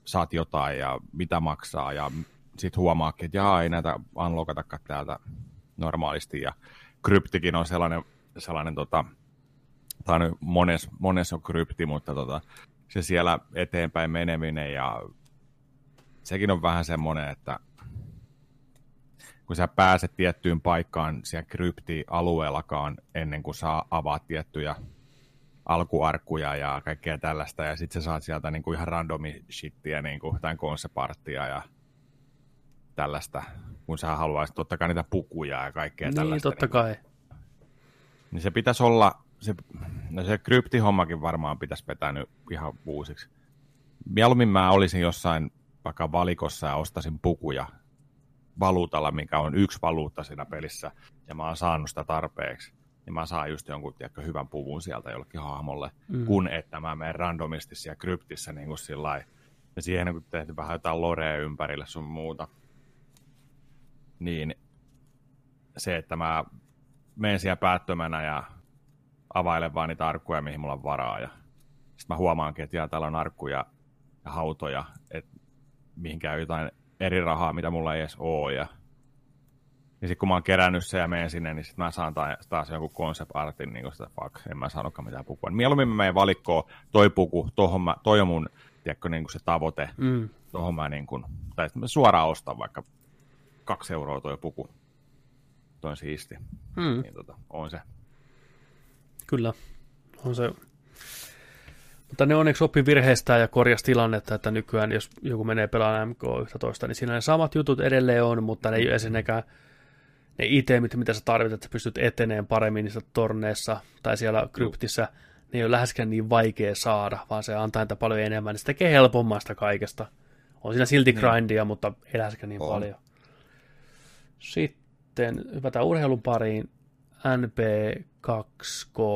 saat jotain ja mitä maksaa ja sit huomaakin, että jaa, ei näitä unlockatakaan täältä normaalisti ja kryptikin on sellainen, sellainen tota, tämä on mones, mones on krypti, mutta tota, se siellä eteenpäin meneminen ja sekin on vähän semmoinen, että kun sä pääset tiettyyn paikkaan siellä kryptialueellakaan ennen kuin saa avaa tiettyjä alkuarkkuja ja kaikkea tällaista, ja sitten sä saat sieltä niinku ihan randomi shittiä, niinku jotain konseparttia ja tällaista, kun sä haluaisit totta kai niitä pukuja ja kaikkea niin, tällaista. Totta niin, totta kai. Niin se pitäisi olla, se, no se kryptihommakin varmaan pitäisi vetää nyt ihan uusiksi. Mieluummin mä olisin jossain vaikka valikossa ja ostaisin pukuja valuutalla, mikä on yksi valuutta siinä pelissä, ja mä oon saanut sitä tarpeeksi. Niin mä saan just jonkun tiedätkö, hyvän puvun sieltä jollekin hahmolle, mm. kun että mä menen randomisti siellä kryptissä niin kuin sillä lailla. Ja siihen on tehty vähän jotain lorea ympärille sun muuta. Niin se, että mä menen siellä päättömänä ja availen vaan niitä arkkuja, mihin mulla on varaa. Ja sitten mä huomaankin, että jää, täällä on arkkuja ja hautoja, että mihin käy jotain eri rahaa, mitä mulla ei edes ole. Ja, ja sitten kun mä oon kerännyt sen ja menen sinne, niin sitten mä saan taas jonkun concept artin, niin kuin sitä fuck, en mä saanutkaan mitään pukua. Mieluummin mä menen valikkoon, toi puku, tohon mä, toi on mun tiedätkö, niin kuin se tavoite, mm. tohon mä niin kuin, tai mä suoraan ostan vaikka kaksi euroa toi puku. Toi on siisti. Mm. Niin tota, on se. Kyllä, on se. Mutta ne onneksi oppi virheistään ja korjasi tilannetta, että nykyään jos joku menee pelaamaan M K yksitoista, niin siinä ne samat jutut edelleen on, mutta ne ei ensinnäkään ne itemit, mitä sä tarvitset, että sä pystyt eteneen paremmin niissä torneissa tai siellä kryptissä, ne ei ole läheskään niin vaikea saada, vaan se antaa niitä paljon enemmän, niin se tekee helpommasta kaikesta. On siinä silti grindia, mm. mutta ei läheskään niin on. paljon. Sitten hypätään urheilun pariin. N B two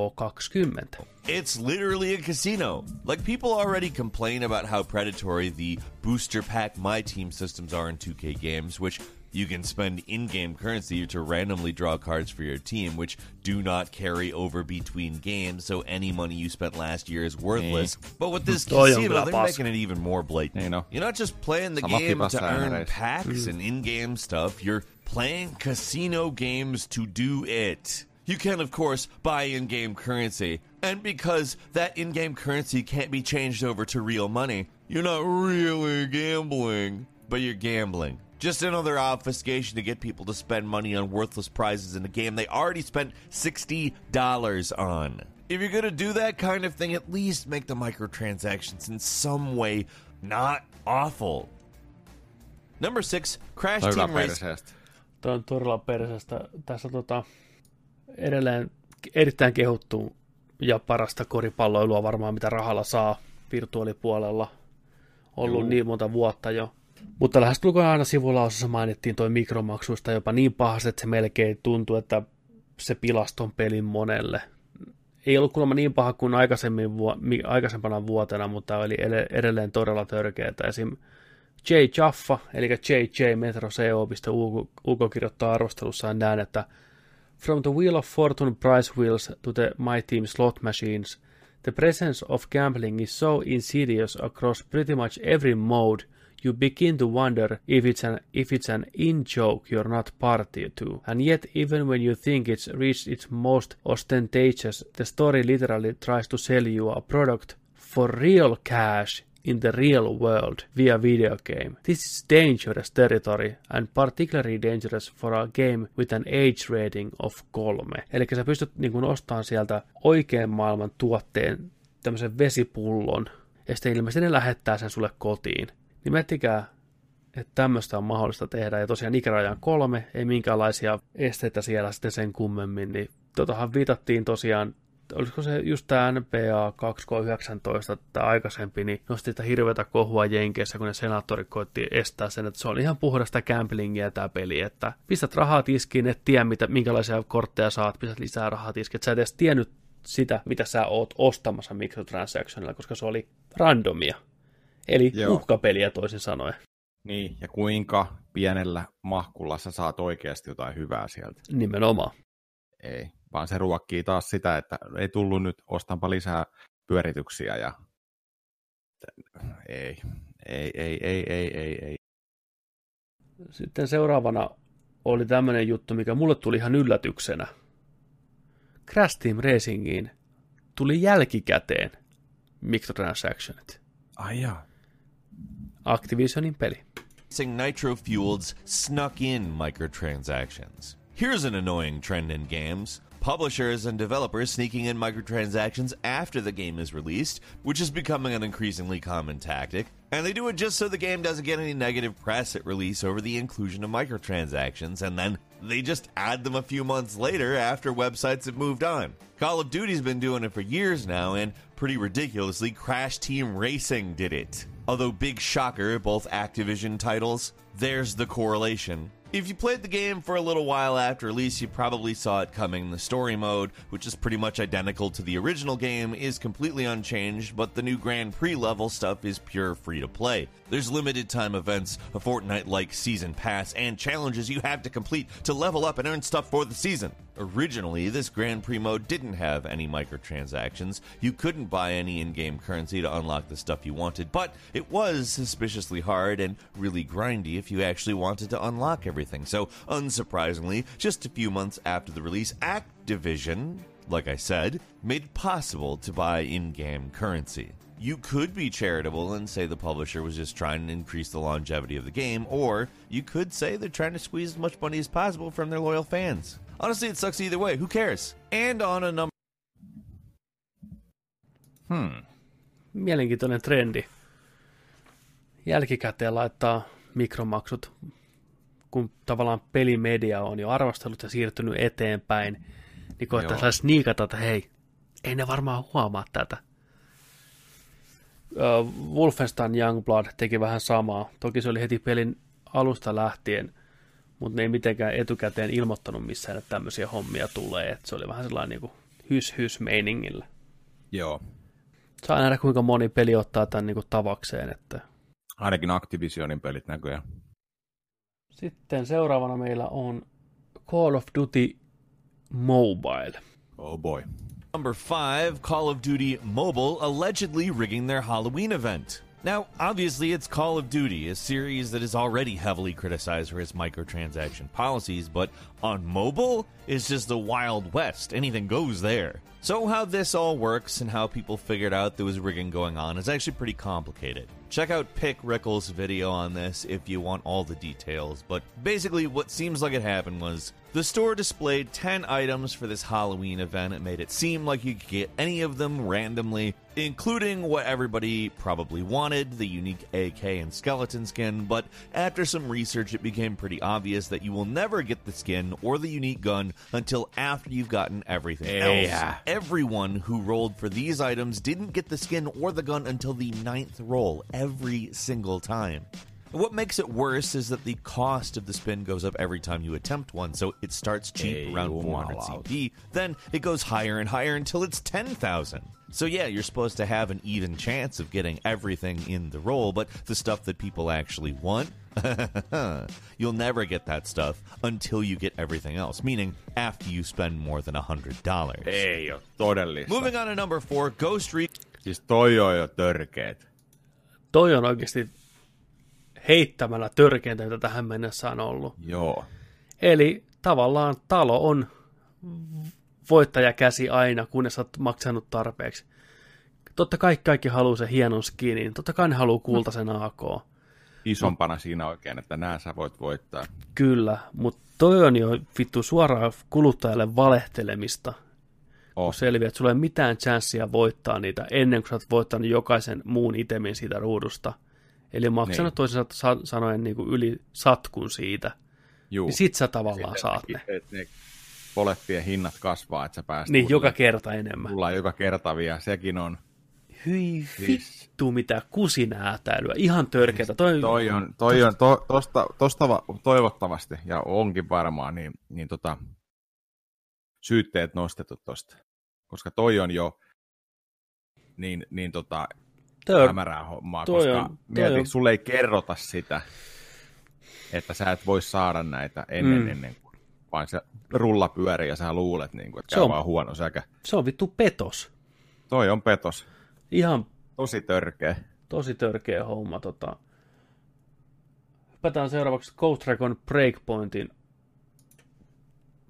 K twenty. It's literally a casino. Like people already complain about how predatory the booster pack my team systems are in two K games, which you can spend in-game currency to randomly draw cards for your team, which do not carry over between games, so any money you spent last year is worthless. Ei. But with this casino, they're making it even more blatant. Ei, no. You're not just playing the Sama game to earn edes. packs mm. and in-game stuff, you're playing casino games to do it. You can, of course, buy in-game currency, and because that in-game currency can't be changed over to real money, you're not really gambling, but you're gambling. Just another obfuscation to get people to spend money on worthless prizes in a game they already spent sixty dollars on. If you're going to do that kind of thing, at least make the microtransactions in some way not awful. Number six, Crash Team Racing. Tämä on todella perseestä. Tässä tota, edelleen erittäin kehuttu ja parasta koripalloilua varmaan, mitä rahalla saa virtuaalipuolella. Ollut Juu. niin monta vuotta jo. Mutta lähestulkoon aina sivulausassa mainittiin toi mikromaksuista jopa niin pahasti, että se melkein tuntui, että se pilasi ton pelin monelle. Ei ollut kuulemma niin paha kuin aikaisemmin vuo- aikaisempana vuotena, mutta oli edelleen todella törkeää. Esim. J. Jaffa, eli J J Metro C O dot U K kirjoittaa arvostelussaan näin, että From the wheel of fortune prize wheels to the my team slot machines, the presence of gambling is so insidious across pretty much every mode, you begin to wonder if it's an, if it's an in-joke you're not party to. And yet, even when you think it's reached its most ostentatious, the story literally tries to sell you a product for real cash in the real world via video game. This is dangerous territory and particularly dangerous for a game with an age rating of kolme. Eli sä pystyt niin kun ostamaan sieltä oikean maailman tuotteen tämmöisen vesipullon ja sitten ilmeisesti ne lähettää sen sulle kotiin. Niin miettikää, että tämmöistä on mahdollista tehdä ja tosiaan ikäraja on kolme, ei minkäänlaisia esteitä siellä sitten sen kummemmin. Niin totahan viitattiin tosiaan, olisiko se just tämä N B A two K nineteen tai aikaisempi, niin nosti sitä hirveätä kohua Jenkeissä, kun ne senaattorit koitti estää sen, että se on ihan puhdasta gamblingia tämä peli, että pistät rahaa tiskiin, et tiedä mitä, minkälaisia kortteja saat, pistät lisää rahaa tiskiin, että sä et edes tiennyt sitä, mitä sä oot ostamassa mikrotransactionilla, koska se oli randomia, eli Joo. uhkapeliä toisin sanoen. Niin, ja kuinka pienellä mahkulla sä saat oikeasti jotain hyvää sieltä? Nimenomaan. Ei. Vaan se ruokkii taas sitä, että ei tullut nyt, ostanpa lisää pyörityksiä ja ei, ei, ei, ei, ei, ei, ei. Sitten seuraavana oli tämmöinen juttu, mikä mulle tuli ihan yllätyksenä. Crash Team Racingiin tuli jälkikäteen microtransactionit. Ai jaa. Activisionin peli. nitro-fueled, snuck-in microtransactions. Here's an annoying trend in games. Publishers and developers sneaking in microtransactions after the game is released, which is becoming an increasingly common tactic, and they do it just so the game doesn't get any negative press at release over the inclusion of microtransactions, and then they just add them a few months later after websites have moved on. Call of Duty's been doing it for years now, and pretty ridiculously, Crash Team Racing did it. Although big shocker, both Activision titles, there's the correlation. If you played the game for a little while after release, you probably saw it coming. The story mode, which is pretty much identical to the original game, is completely unchanged, but the new Grand Prix level stuff is pure free-to-play. There's limited time events, a Fortnite-like season pass, and challenges you have to complete to level up and earn stuff for the season. Originally, this Grand Prix mode didn't have any microtransactions. You couldn't buy any in-game currency to unlock the stuff you wanted, but it was suspiciously hard and really grindy if you actually wanted to unlock everything. So, unsurprisingly, just a few months after the release, Activision, like I said, made it possible to buy in-game currency. You could be charitable and say the publisher was just trying to increase the longevity of the game, or you could say they're trying to squeeze as much money as possible from their loyal fans. Honestly, it sucks either way. Who cares? And on a number... Hmm. Mielenkiintoinen trendi. Jälkikäteen laittaa mikromaksut... kun tavallaan pelimedia on jo arvostellut ja siirtynyt eteenpäin, niin koettaa saada sniikata, että hei, ei ne varmaan huomaa tätä. Uh, Wolfenstein Youngblood teki vähän samaa. Toki se oli heti pelin alusta lähtien, mutta ne ei mitenkään etukäteen ilmoittanut missään, että tämmöisiä hommia tulee. Et se oli vähän sellainen niin hys-hys-meiningillä. Joo. Saa nähdä, kuinka moni peli ottaa tämän niin kuin tavakseen. Että... Ainakin Activisionin pelit näköjään. Sitten seuraavana meillä on Call of Duty Mobile. Oh boy. Number five, Call of Duty Mobile allegedly rigging their Halloween event. Now, obviously, it's Call of Duty, a series that is already heavily criticized for its microtransaction policies, but on mobile, it's just the Wild West. Anything goes there. So how this all works and how people figured out there was rigging going on is actually pretty complicated. Check out Pick Rickle's video on this if you want all the details, but basically what seems like it happened was the store displayed ten items for this Halloween event. It made it seem like you could get any of them randomly, including what everybody probably wanted, the unique A K and skeleton skin, but after some research it became pretty obvious that you will never get the skin or the unique gun until after you've gotten everything yeah. else. Everyone who rolled for these items didn't get the skin or the gun until the ninth roll, every single time. What makes it worse is that the cost of the spin goes up every time you attempt one, so it starts cheap, hey, around four hundred C P, then it goes higher and higher until it's ten thousand. So yeah, you're supposed to have an even chance of getting everything in the roll, but the stuff that people actually want, you'll never get that stuff until you get everything else, meaning after you spend more than one hundred dollars. Ei oo todellista. Moving on to number four, Ghost Recon. Siis toi on jo törkeet. Toi on oikeesti... heittämällä törkeintä, mitä tähän mennessä on ollut. Joo. Eli tavallaan talo on voittajakäsi aina, kunnes olet maksanut tarpeeksi. Totta kai kaikki haluaa sen hienon skinin, totta kai ne haluaa kultaisen A K. Isompana mut, siinä oikein, että nää sä voit voittaa. Kyllä, mutta toi on jo vittu suoraan kuluttajalle valehtelemista. Oh. Kun selviää, että sulla ei mitään chanssiä voittaa niitä ennen kuin sä oot voittanut jokaisen muun itemin siitä ruudusta. Eli maksanut toisin sanoen niin kuin yli satkun siitä, juu. Niin sit sä tavallaan sitten saat ne. ne. ne polettien hinnat kasvaa, että sä päästään. Niin, joka kerta enemmän. Tullaan joka kerta vielä, sekin on. Hyi siis... vittu, mitä kusinäätäilyä, ihan törkeätä. Toi... toi on, toi on to, tosta, tosta va, toivottavasti, ja onkin varmaan, niin, niin tota, syytteet nostettu tosta. Koska toi on jo, niin, niin tota... hämärää hommaa, toi koska on, mietin, sulle ei kerrota sitä, että sä et voi saada näitä ennen, mm. ennen kuin, vaan se rulla pyörii ja sä luulet, niin kuin, että se on vaan huono säkä. Se on vittu petos. Toi on petos. Ihan tosi törkeä. Tosi törkeä homma. Tota. Hypätään seuraavaksi Ghost Recon Breakpointin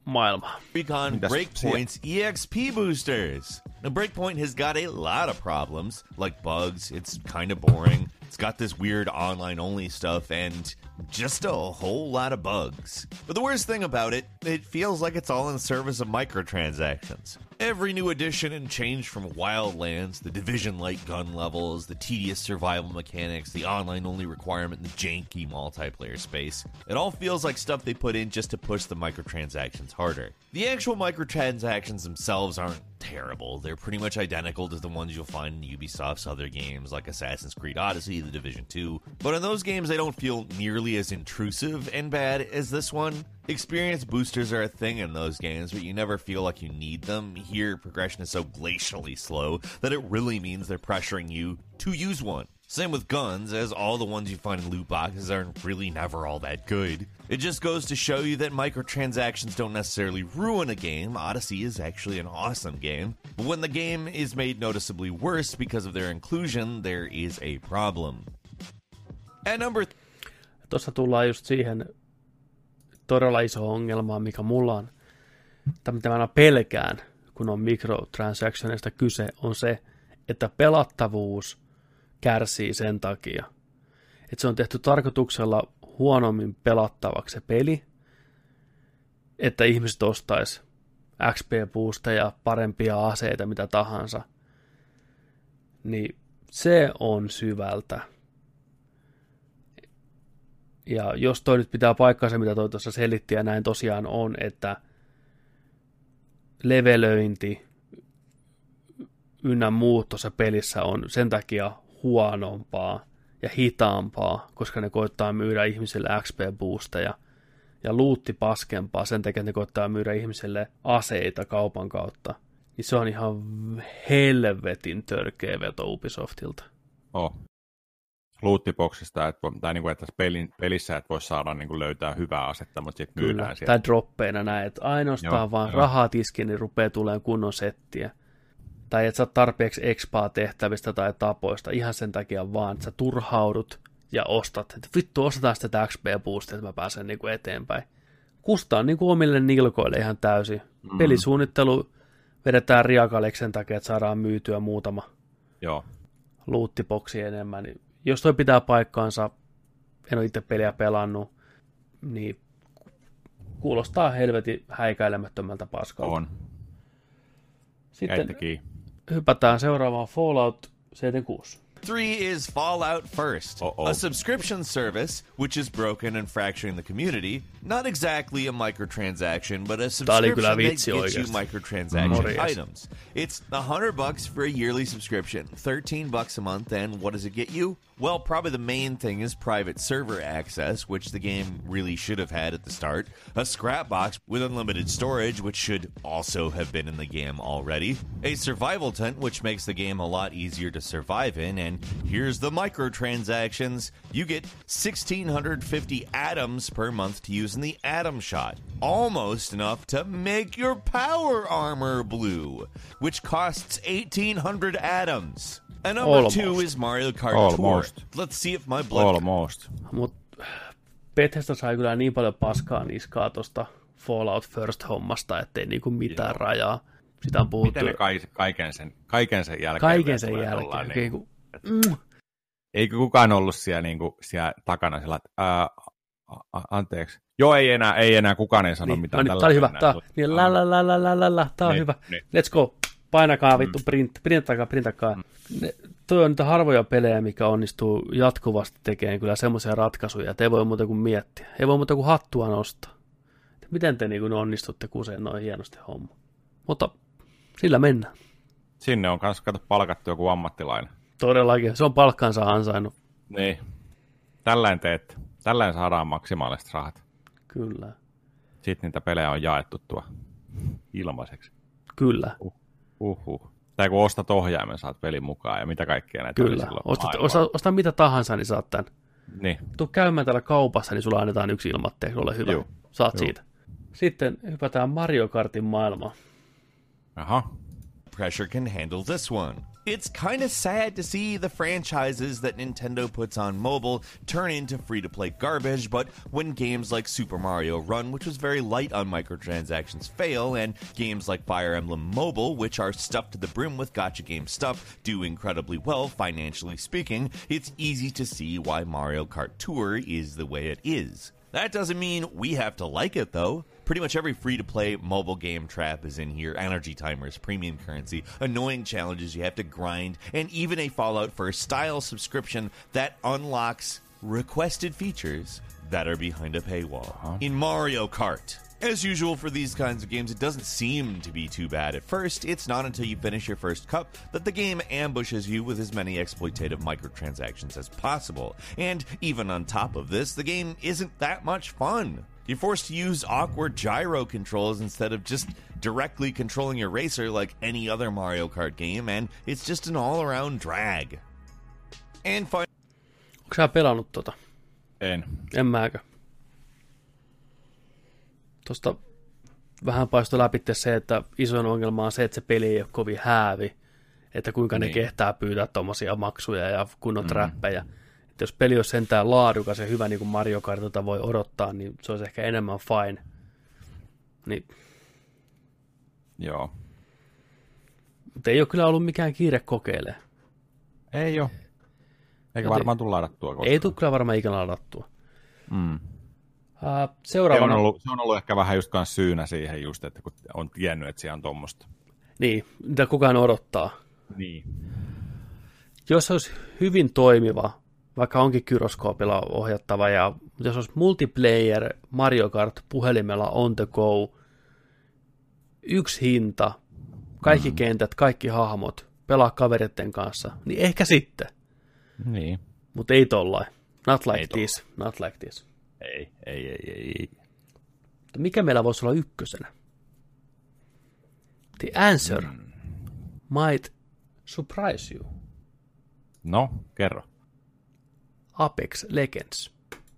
maailma. Recon Breakpoint's E X P boosters. Now, Breakpoint has got a lot of problems, like bugs, it's kind of boring, It's got this weird online-only stuff and just a whole lot of bugs. But the worst thing about it, it feels like it's all in service of microtransactions. Every new addition and change from Wildlands, the Division-like gun levels, the tedious survival mechanics, the online-only requirement, and the janky multiplayer space, it all feels like stuff they put in just to push the microtransactions harder. The actual microtransactions themselves aren't terrible. They're pretty much identical to the ones you'll find in Ubisoft's other games like Assassin's Creed Odyssey, The Division two, but in those games they don't feel nearly as intrusive and bad as this one. Experience boosters are a thing in those games, but you never feel like you need them. Here, progression is so glacially slow that it really means they're pressuring you to use one. Same with guns, as all the ones you find in loot boxes are really never all that good. It just goes to show you that microtransactions don't necessarily ruin a game. Odyssey is actually an awesome game. But when the game is made noticeably worse because of their inclusion, there is a problem. At number... Th- Tuossa tullaan just siihen todella iso ongelma, mikä mulla on, tai mitä mä pelkään, kun on mikrotransactionista kyse, on se, että pelattavuus kärsii sen takia, että se on tehty tarkoituksella huonommin pelattavaksi se peli, että ihmiset ostaisi X P-boosteja, parempia aseita, mitä tahansa, niin se on syvältä. Ja jos toi nyt pitää paikkansa, mitä toi tuossa selitti, ja näin tosiaan on, että levelöinti ynnä muut tuossa pelissä on sen takia huonompaa ja hitaampaa, koska ne koittaa myydä ihmisille X P-boosteja ja luutti paskempaa sen takia, että ne koittaa myydä ihmisille aseita kaupan kautta. Niin se on ihan helvetin törkeä veto Ubisoftilta. Oh. Loottiboksista, että, tai niin kuin, että pelin, pelissä et voi saada niin kuin löytää hyvää asetta, mutta sitten myydään sieltä. Tai droppeina näin, että ainoastaan joo, vaan rahatiski, niin rupeaa tulemaan kunnon settiä. Tai et sä oot tarpeeksi expaa tehtävistä tai tapoista, ihan sen takia vaan, että sä turhaudut ja ostat. Että vittu, ostetaan sitä X P-boostia, että mä pääsen niin kuin eteenpäin. Kustaan niin kuin omille nilkoille ihan täysin. Mm. Pelisuunnittelu vedetään riakaleksi sen takia, että saadaan myytyä muutama joo loottiboksi enemmän, niin jos toi pitää paikkaansa, en ole itse peliä pelannut, niin kuulostaa helvetin häikäilemättömältä paskalta. On. Sitten Jäitäkin. Hypätään seuraavaan Fallout seventy-six. Three is Fallout First, Uh-oh. a subscription service which is broken and fracturing the community. Not exactly a microtransaction, but a subscription that gets you microtransaction mm. items. It's one hundred bucks for a yearly subscription, thirteen bucks a month, and what does it get you? Well, probably the main thing is private server access, which the game really should have had at the start, a scrap box with unlimited storage, which should also have been in the game already, a survival tent, which makes the game a lot easier to survive in, and here's the microtransactions. You get one thousand six hundred fifty atoms per month to use in the atom shot, almost enough to make your power armor blue, which costs eighteen hundred atoms. And number almost. two is Mario Kart almost. Tour. Let's see if my blood... Almost. Mut Bethesda sai kyllä niin paljon paskaa niskaa tosta Fallout First-hommasta, ettei niinku mitään yeah. rajaa. Sitä on puhuttu. Miten ne kaiken sen, kaiken sen jälkeen? Kaiken sen jälkeen. Ollaan, okay, niin, kun... Mm. Eikö kukaan ollut siellä, niin kuin, siellä takana sillä, että ää, a, anteeksi. Joo, ei enää, ei enää kukaan ei sano niin, mitään. No, tää oli hyvä, tää niin, la, la, la, la, la, la, tää on niin, hyvä. Niin. Let's go, painakaa vittu, mm. print, printtakaa, printtakaa. Mm. Ne, toi on niitä harvoja pelejä, mikä onnistuu jatkuvasti tekemään kyllä semmoisia ratkaisuja, että ei voi muuta kuin miettiä. Ei voi muuta kuin hattua nostaa. Miten te niin onnistutte kuseen noin hienosti homma? Mutta sillä mennään. Sinne on kanssa kato palkattu joku ammattilainen. Todellakin, se on palkkansa ansainnut. Niin. Tällään teet, tällään saadaan maksimaaliset rahat. Kyllä. Sitten niitä pelejä on jaettu tuo ilmaiseksi. Kyllä. Uh, uhuh. Tai kun ostat ohjaimen, saat pelin mukaan ja mitä kaikkea näitä oli silloin. Kyllä, osta, osta mitä tahansa, niin saat tämän. Niin. Tuu käymään täällä kaupassa, niin sulla annetaan yksi ilmatteeksi, ole hyvä. Juu. Saat Juu. siitä. Sitten hypätään Mario Kartin maailmaan. Aha. Pressure can handle this one. it's kind of sad to see the franchises that Nintendo puts on mobile turn into free-to-play garbage, but when games like Super Mario Run, which was very light on microtransactions, fail, and games like Fire Emblem Mobile, which are stuffed to the brim with gacha game stuff, do incredibly well financially speaking, it's easy to see why Mario Kart Tour is the way it is. That doesn't mean we have to like it, though. Pretty much every free-to-play mobile game trap is in here. Energy timers, premium currency, annoying challenges you have to grind, and even a Fallout First style subscription that unlocks requested features that are behind a paywall. Huh? In Mario Kart, as usual for these kinds of games, it doesn't seem to be too bad at first. It's not until you finish your first cup that the game ambushes you with as many exploitative microtransactions as possible. And even on top of this, the game isn't that much fun. You're forced to use awkward gyro controls instead of just directly controlling your racer like any other Mario Kart game, and it's just an all-around drag. And fun. Onko sä pelannut tota? En. En mäkö. Tuosta vähän paistoi läpi se, että isoin ongelma on se, että se peli ei ole kovin häävi, että kuinka niin. ne kehtää pyytää tuommoisia maksuja ja kunnon mm-hmm. räppejä. Että jos peli olisi sentään laadukas ja hyvä, niin kuin Mario Kartilta voi odottaa, niin se olisi ehkä enemmän fine. Niin. Joo. Mutta ei ole kyllä ollut mikään kiire kokeilemaan. Ei ole. Eikä Mut varmaan tule ladattua koskaan. Ei tule kyllä varmaan ikinä ladattua. Mm. Uh, seuraavana... se, on ollut, se on ollut ehkä vähän just kans syynä siihen just, että kun on tiennyt, että siellä on tuommoista. Niin, mitä kukaan odottaa. Niin. Jos olisi hyvin toimiva, vaikka onkin gyroskoopilla ohjattava, ja jos olisi multiplayer Mario Kart puhelimella on the go, yksi hinta, kaikki mm. kentät, kaikki hahmot, pelaa kaveritten kanssa, niin ehkä sitten. Niin. Mutta ei tollain. Not like ei this, tolla. not like this. Ei, ei, ei, ei, ei. Mikä meillä voisi olla ykkösenä? The answer mm. might surprise you. No, kerro. Apex Legends.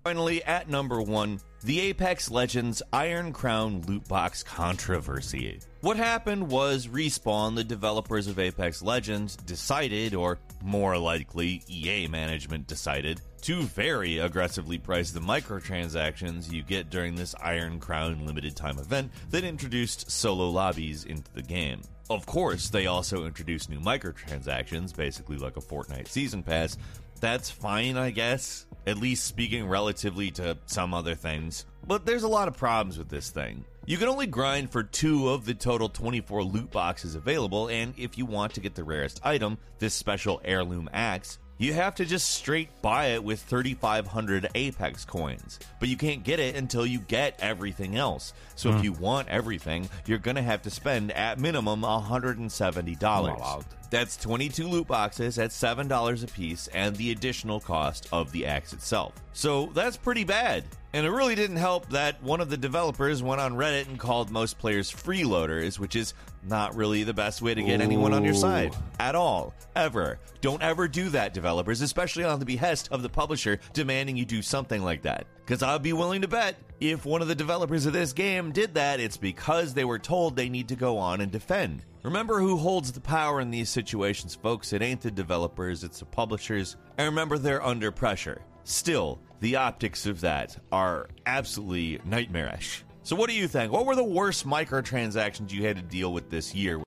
Finally, at number one, the Apex Legends Iron Crown loot box controversy. What happened was Respawn, the developers of Apex Legends, decided, or more likely E A management decided, to very aggressively price the microtransactions you get during this Iron Crown limited time event that introduced solo lobbies into the game. Of course, they also introduced new microtransactions, basically like a Fortnite season pass. That's fine, I guess, at least speaking relatively to some other things. But there's a lot of problems with this thing. You can only grind for two of the total twenty-four loot boxes available, and if you want to get the rarest item, this special heirloom axe, you have to just straight buy it with thirty-five hundred Apex coins, but you can't get it until you get everything else. So mm. if you want everything, you're going to have to spend at minimum one hundred seventy dollars. That's twenty-two loot boxes at seven dollars a piece and the additional cost of the axe itself. So that's pretty bad. And it really didn't help that one of the developers went on Reddit and called most players freeloaders, which is not really the best way to get Ooh. anyone on your side at all, ever. Don't ever do that, developers, especially on the behest of the publisher demanding you do something like that. Because I'd be willing to bet if one of the developers of this game did that, it's because they were told they need to go on and defend. Remember who holds the power in these situations, folks. It ain't the developers, it's the publishers. And remember, they're under pressure. Still, the optics of that are absolutely nightmarish. So what do you think? What were the worst microtransactions you had to deal with this year?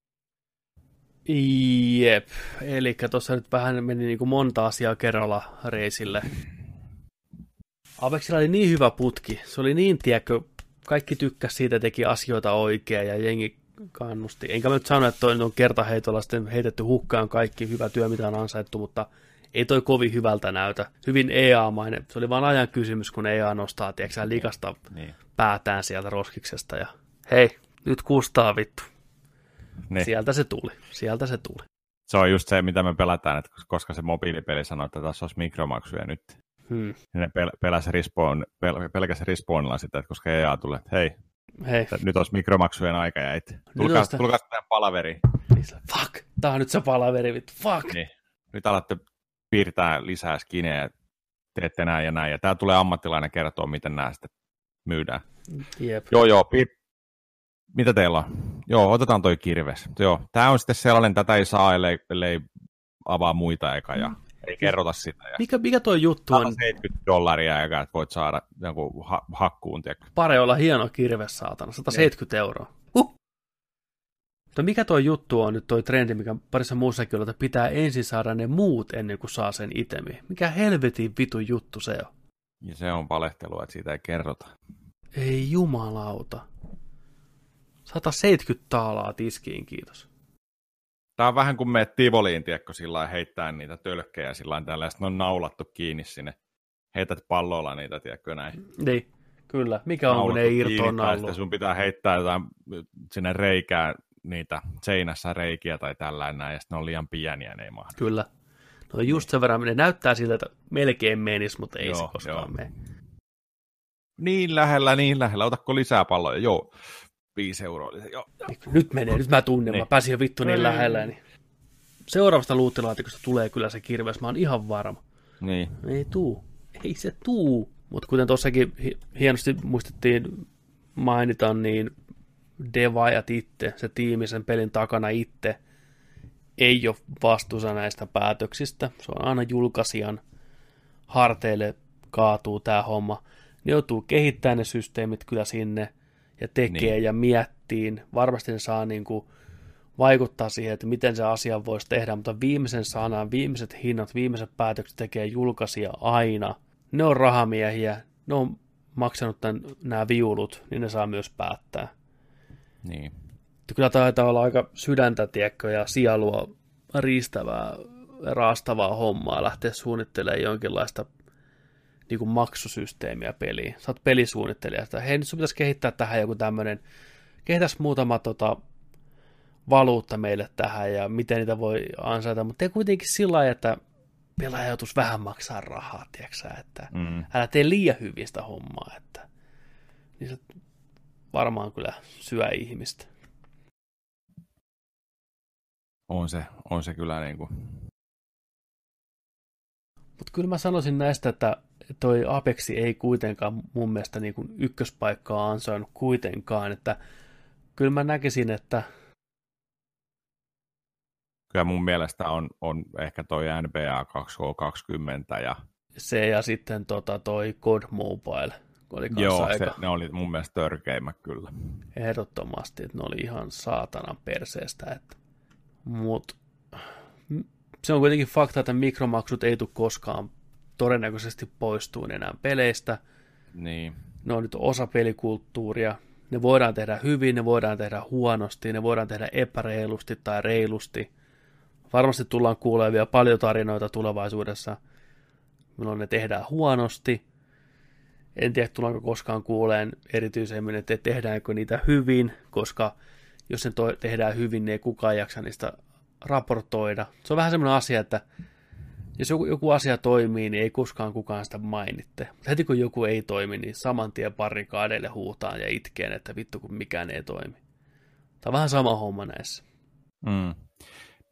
Jep, eli tuossa nyt vähän meni niin kuin monta asiaa kerralla reisille. Apexilla oli niin hyvä putki, se oli niin, tiedätkö, kaikki tykkäsi siitä, teki asioita oikein ja jengi kannusti. Enkä mä nyt sano, että toi on kertaheitolla sitten heitetty hukkaan kaikki hyvä työ, mitä on ansaittu, mutta ei toi kovin hyvältä näytä. Hyvin E A-mainen. Se oli vaan ajan kysymys, kun E A nostaa, tiedätkö, likasta niin. päätään sieltä roskiksesta. Ja hei, nyt kustaa vittu. Niin. Sieltä se tuli. Sieltä se tuli. Se on just se, mitä me pelätään, että koska se mobiilipeli sanoi, että tässä olisi mikromaksuja nyt. Hmm. Ne pel- peläsi Respawn, pel- pelkäsi Respawnilla sitä, että koska E A tulee, että hei, hei. nyt olisi mikromaksujen aika ja et. Tulkaa sitä tähän palaveriin. Fuck, tää on nyt se palaveri, vittu. Fuck. Niin. Nyt alatte piirtää lisää skinejä, teette näin ja näin. Ja tää tulee ammattilainen kertoa, miten nää sitten myydään. Jep. Joo, joo. Piir- Mitä teillä on? Joo, otetaan toi kirves. Joo, tää on sitten sellainen, tätä ei saa, ellei, ellei avaa muita eka ja mm. ei kerrota sitä. Ja mikä, mikä tuo juttu on? sata seitsemänkymmentä dollaria eka, että voit saada joku ha- hakkuun. Tiedätkö? Pareolla hieno kirves, saatana. sata seitsemänkymmentä euroa. Huh. No mikä tuo juttu on nyt tuo trendi, mikä parissa muussakin on, että pitää ensin saada ne muut ennen kuin saa sen itemi. Mikä helvetin vitu juttu se on? Ja se on valehtelua, että siitä ei kerrota. Ei jumalauta. sata seitsemänkymmentä taalaa tiskiin, kiitos. Tämä on vähän kuin menet Tivoliin, tiedätkö, sillä heittää niitä tölkkejä sillä tavalla, sitten on naulattu kiinni sinne. Heität pallolla niitä, tiedätkö näin. Niin, kyllä. Mikä on, kun ne irtoa naulua? Sun pitää heittää jotain sinne reikään, niitä seinässä reikiä tai tällainen, ja sitten ne on liian pieniä, ne ei mahdu. Kyllä. No just sen verran, ne näyttää siltä, että melkein menisi, mutta ei joo, se koskaan mene. Niin lähellä, niin lähellä. Otatko lisää palloja? Joo. Viisi euroa. Joo. Nyt menee, nyt mä tunnen. Niin. Mä pääsin jo vittu niin lähellä. Niin. Seuraavasta luuttilaatikosta tulee kyllä se kirves, mä oon ihan varma. Niin. Ei tuu. Ei se tuu. Mutta kuten tuossakin hienosti muistettiin mainita, niin devaajat itse, se tiimi sen pelin takana itse, ei ole vastuussa näistä päätöksistä. Se on aina julkaisijan harteille kaatuu tämä homma. Ne joutuu kehittämään ne systeemit kyllä sinne ja tekee niin. Ja miettiin. Varmasti ne saa niin kuin vaikuttaa siihen, että miten se asia voisi tehdä, mutta viimeisen sanan, viimeiset hinnat, viimeiset päätökset tekee julkaisija aina. Ne on rahamiehiä, ne on maksanut tämän, nämä viulut, niin ne saa myös päättää. Niin. Kyllä taitaa olla aika sydäntä, tiedätkö, ja sielua riistävää, raastavaa hommaa lähteä suunnittelemaan jonkinlaista niin kuin maksusysteemiä peliin. Sä oot pelisuunnittelija, että hei, nyt sun pitäisi kehittää tähän joku tämmöinen, kehitäisi muutama tota, valuutta meille tähän ja miten niitä voi ansaita, mutta ei kuitenkin sillä lailla, että pelaaja joutuisi vähän maksaa rahaa, tiedätkö, että mm. älä tee liian hyvin sitä hommaa, että niin se varmaan kyllä syö ihmistä. On se, on se kyllä niin kuin. Mutta kyllä mä sanoisin näistä, että toi Apexi ei kuitenkaan mun mielestä niin kuin ykköspaikkaa ansainnut kuitenkaan, että kyllä mä näkisin, että kyllä mun mielestä on, on ehkä toi N B A kaksituhattakaksikymmentä ja se ja sitten tota toi C O D Mobile. Oli joo, se, ne oli mun mielestä törkeimmät kyllä. Ehdottomasti, että ne oli ihan saatanan perseestä, että mutta se on kuitenkin fakta, että mikromaksut ei tule koskaan todennäköisesti poistuun enää peleistä. Niin. Ne on nyt osa pelikulttuuria. Ne voidaan tehdä hyvin, ne voidaan tehdä huonosti, ne voidaan tehdä epäreilusti tai reilusti. Varmasti tullaan kuulemaan vielä paljon tarinoita tulevaisuudessa, milloin ne tehdään huonosti. En tiedä, tullaanko koskaan kuuleen erityisemmin, että tehdäänkö niitä hyvin, koska jos ne to- tehdään hyvin, niin ei kukaan jaksa niistä raportoida. Se on vähän semmoinen asia, että jos joku, joku asia toimii, niin ei koskaan kukaan sitä mainitte. Mutta heti kun joku ei toimi, niin saman tien barrikadeille huutaan ja itkeen, että vittu kun mikään ei toimi. Tämä on vähän sama homma näissä. Mm.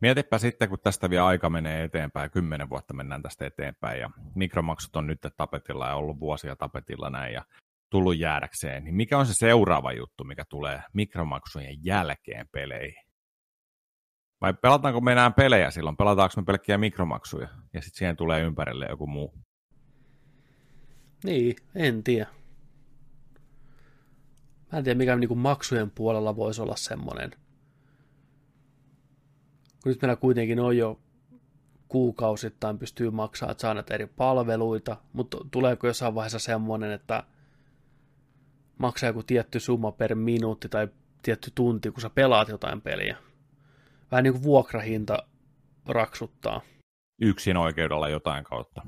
Mietipä sitten, kun tästä vielä aika menee eteenpäin, kymmenen vuotta mennään tästä eteenpäin ja mikromaksut on nyt tapetilla ja ollut vuosia tapetilla näin ja tullut jäädäkseen, niin mikä on se seuraava juttu, mikä tulee mikromaksujen jälkeen peleihin? Vai pelataanko me enää pelejä silloin? Pelataanko me pelkkiä mikromaksuja? Ja sitten siihen tulee ympärille joku muu. Niin, en tiedä. Mä en tiedä, mikä niinku maksujen puolella voisi olla semmoinen. Kun nyt meillä kuitenkin on jo kuukausittain pystyy maksamaan, että saa näitä eri palveluita, mutta tuleeko jossain vaiheessa semmoinen, että maksaa joku tietty summa per minuutti tai tietty tunti, kun sä pelaat jotain peliä. Vähän niin kuin vuokrahinta raksuttaa. Yksin oikeudella jotain kautta.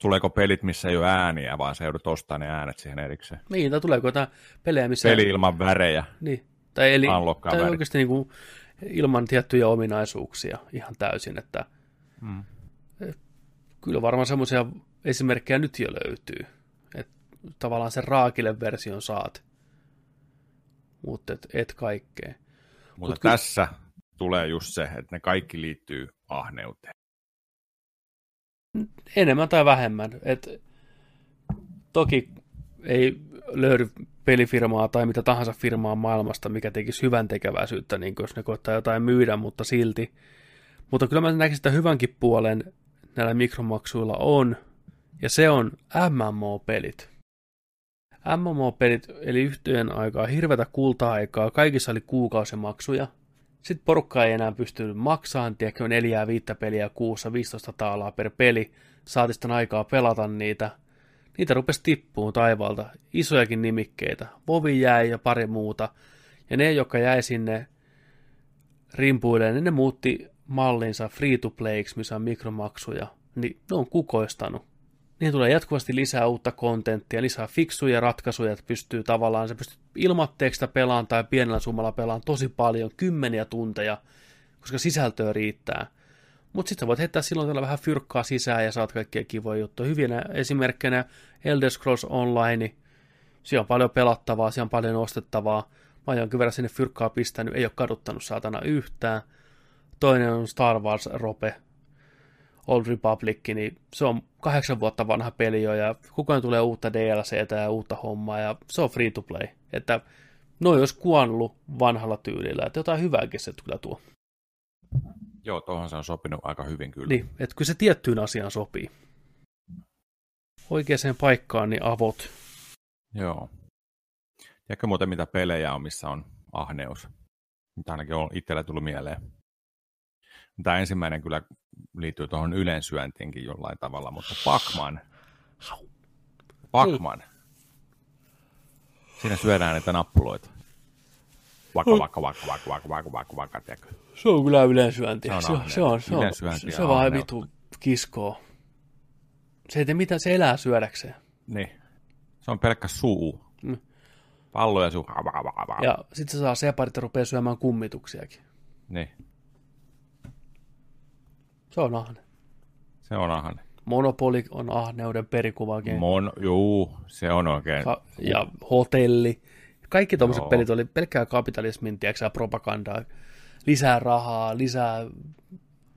Tuleeko pelit, missä ei ole ääniä, vaan sä joudut ostamaan ne äänet siihen erikseen? Niin, tai tuleeko jotain pelejä, missä peli ilman värejä. Niin, tai, eli, tai oikeasti niin kuin ilman tiettyjä ominaisuuksia ihan täysin. Että hmm. Kyllä varmaan semmoisia esimerkkejä nyt jo löytyy. Tavallaan sen raakille version saat, mutta et, et kaikkea. Mutta Mut tässä ky- tulee just se, että ne kaikki liittyy ahneuteen. Enemmän tai vähemmän. Et toki ei löydy pelifirmaa tai mitä tahansa firmaa maailmasta, mikä tekisi hyvän tekeväisyyttä, niin jos ne koittaa jotain myydä, mutta silti Mutta kyllä mä näkisin, että hyvänkin puolen näillä mikromaksuilla on, ja se on M M O-pelit. M M O-pelit, eli yhteen aikaa, hirveätä kulta-aikaa, kaikissa oli kuukausimaksuja. Sitten porukka ei enää pystynyt maksamaan, tiedäkö, neljää viittä peliä kuussa, viisitoista taalaa per peli, saati sitten aikaa pelata niitä. Niitä rupesi tippuun taivaalta, isojakin nimikkeitä. Vovi jäi ja pari muuta, ja ne, jotka jäi sinne rimpuilleen, niin ne muutti mallinsa free-to-playiksi, missä on mikromaksuja, niin ne on kukoistanut. Niihin tulee jatkuvasti lisää uutta kontenttia, lisää fiksuja ratkaisuja, että pystyy tavallaan, se pystyy ilmatteeksi pelaan tai pienellä summalla pelaan tosi paljon, kymmeniä tunteja, koska sisältöä riittää. Mutta sitten voit heittää silloin tällä vähän fyrkkaa sisään ja saat kaikkia kivoja juttuja. Hyvinä esimerkkinä Elder Scrolls Online, siellä on paljon pelattavaa, siellä on paljon ostettavaa. Mä oon jonkin verran sinne fyrkkaa pistänyt, ei ole kaduttanut saatana yhtään. Toinen on Star Wars Rope, Old Republic, niin se on kahdeksan vuotta vanha peli jo, ja koko ajan tulee uutta D L C:tä ja uutta hommaa, ja se on free to play. Että noi olisi kuollut vanhalla tyylillä, että jotain hyvääkin se kyllä tuo. Joo, tuohon se on sopinut aika hyvin kyllä. Niin, että kyllä se tiettyyn asiaan sopii. Oikeaan paikkaan, niin avot. Joo. Tiedätkö muuten mitä pelejä on, missä on ahneus? Mitä ainakin on itsellä tullut mieleen. Tämä ensimmäinen kyllä liittyy tuohon ylensyöntiinkin jollain tavalla, mutta Pac-Man. Pac-Man. Siinä syödään niitä nappuloita. Vaakko, vaakko, vaakko, vaakko, vaakko, vaakko, vaakko, vaakko, tiedätkö? Se on kyllä ylensyönti. Se on, se on, se on, se on vaan vitu kiskoa. Se ei tee mitään, se elää syödäkseen. Niin. Se on pelkkä suu. Mm. Pallo ja suu. Ja sit se saa separit ja rupeaa syömään kummituksiakin. Niin. Se on ahne. Se on ahne. Monopoli on ahneuden perikuvakin. Mon, juu, se on oikein. Ka- ja hotelli. Kaikki tommoset joo. Pelit oli pelkkää kapitalismin, tiedätkö, propagandaa. Lisää rahaa, lisää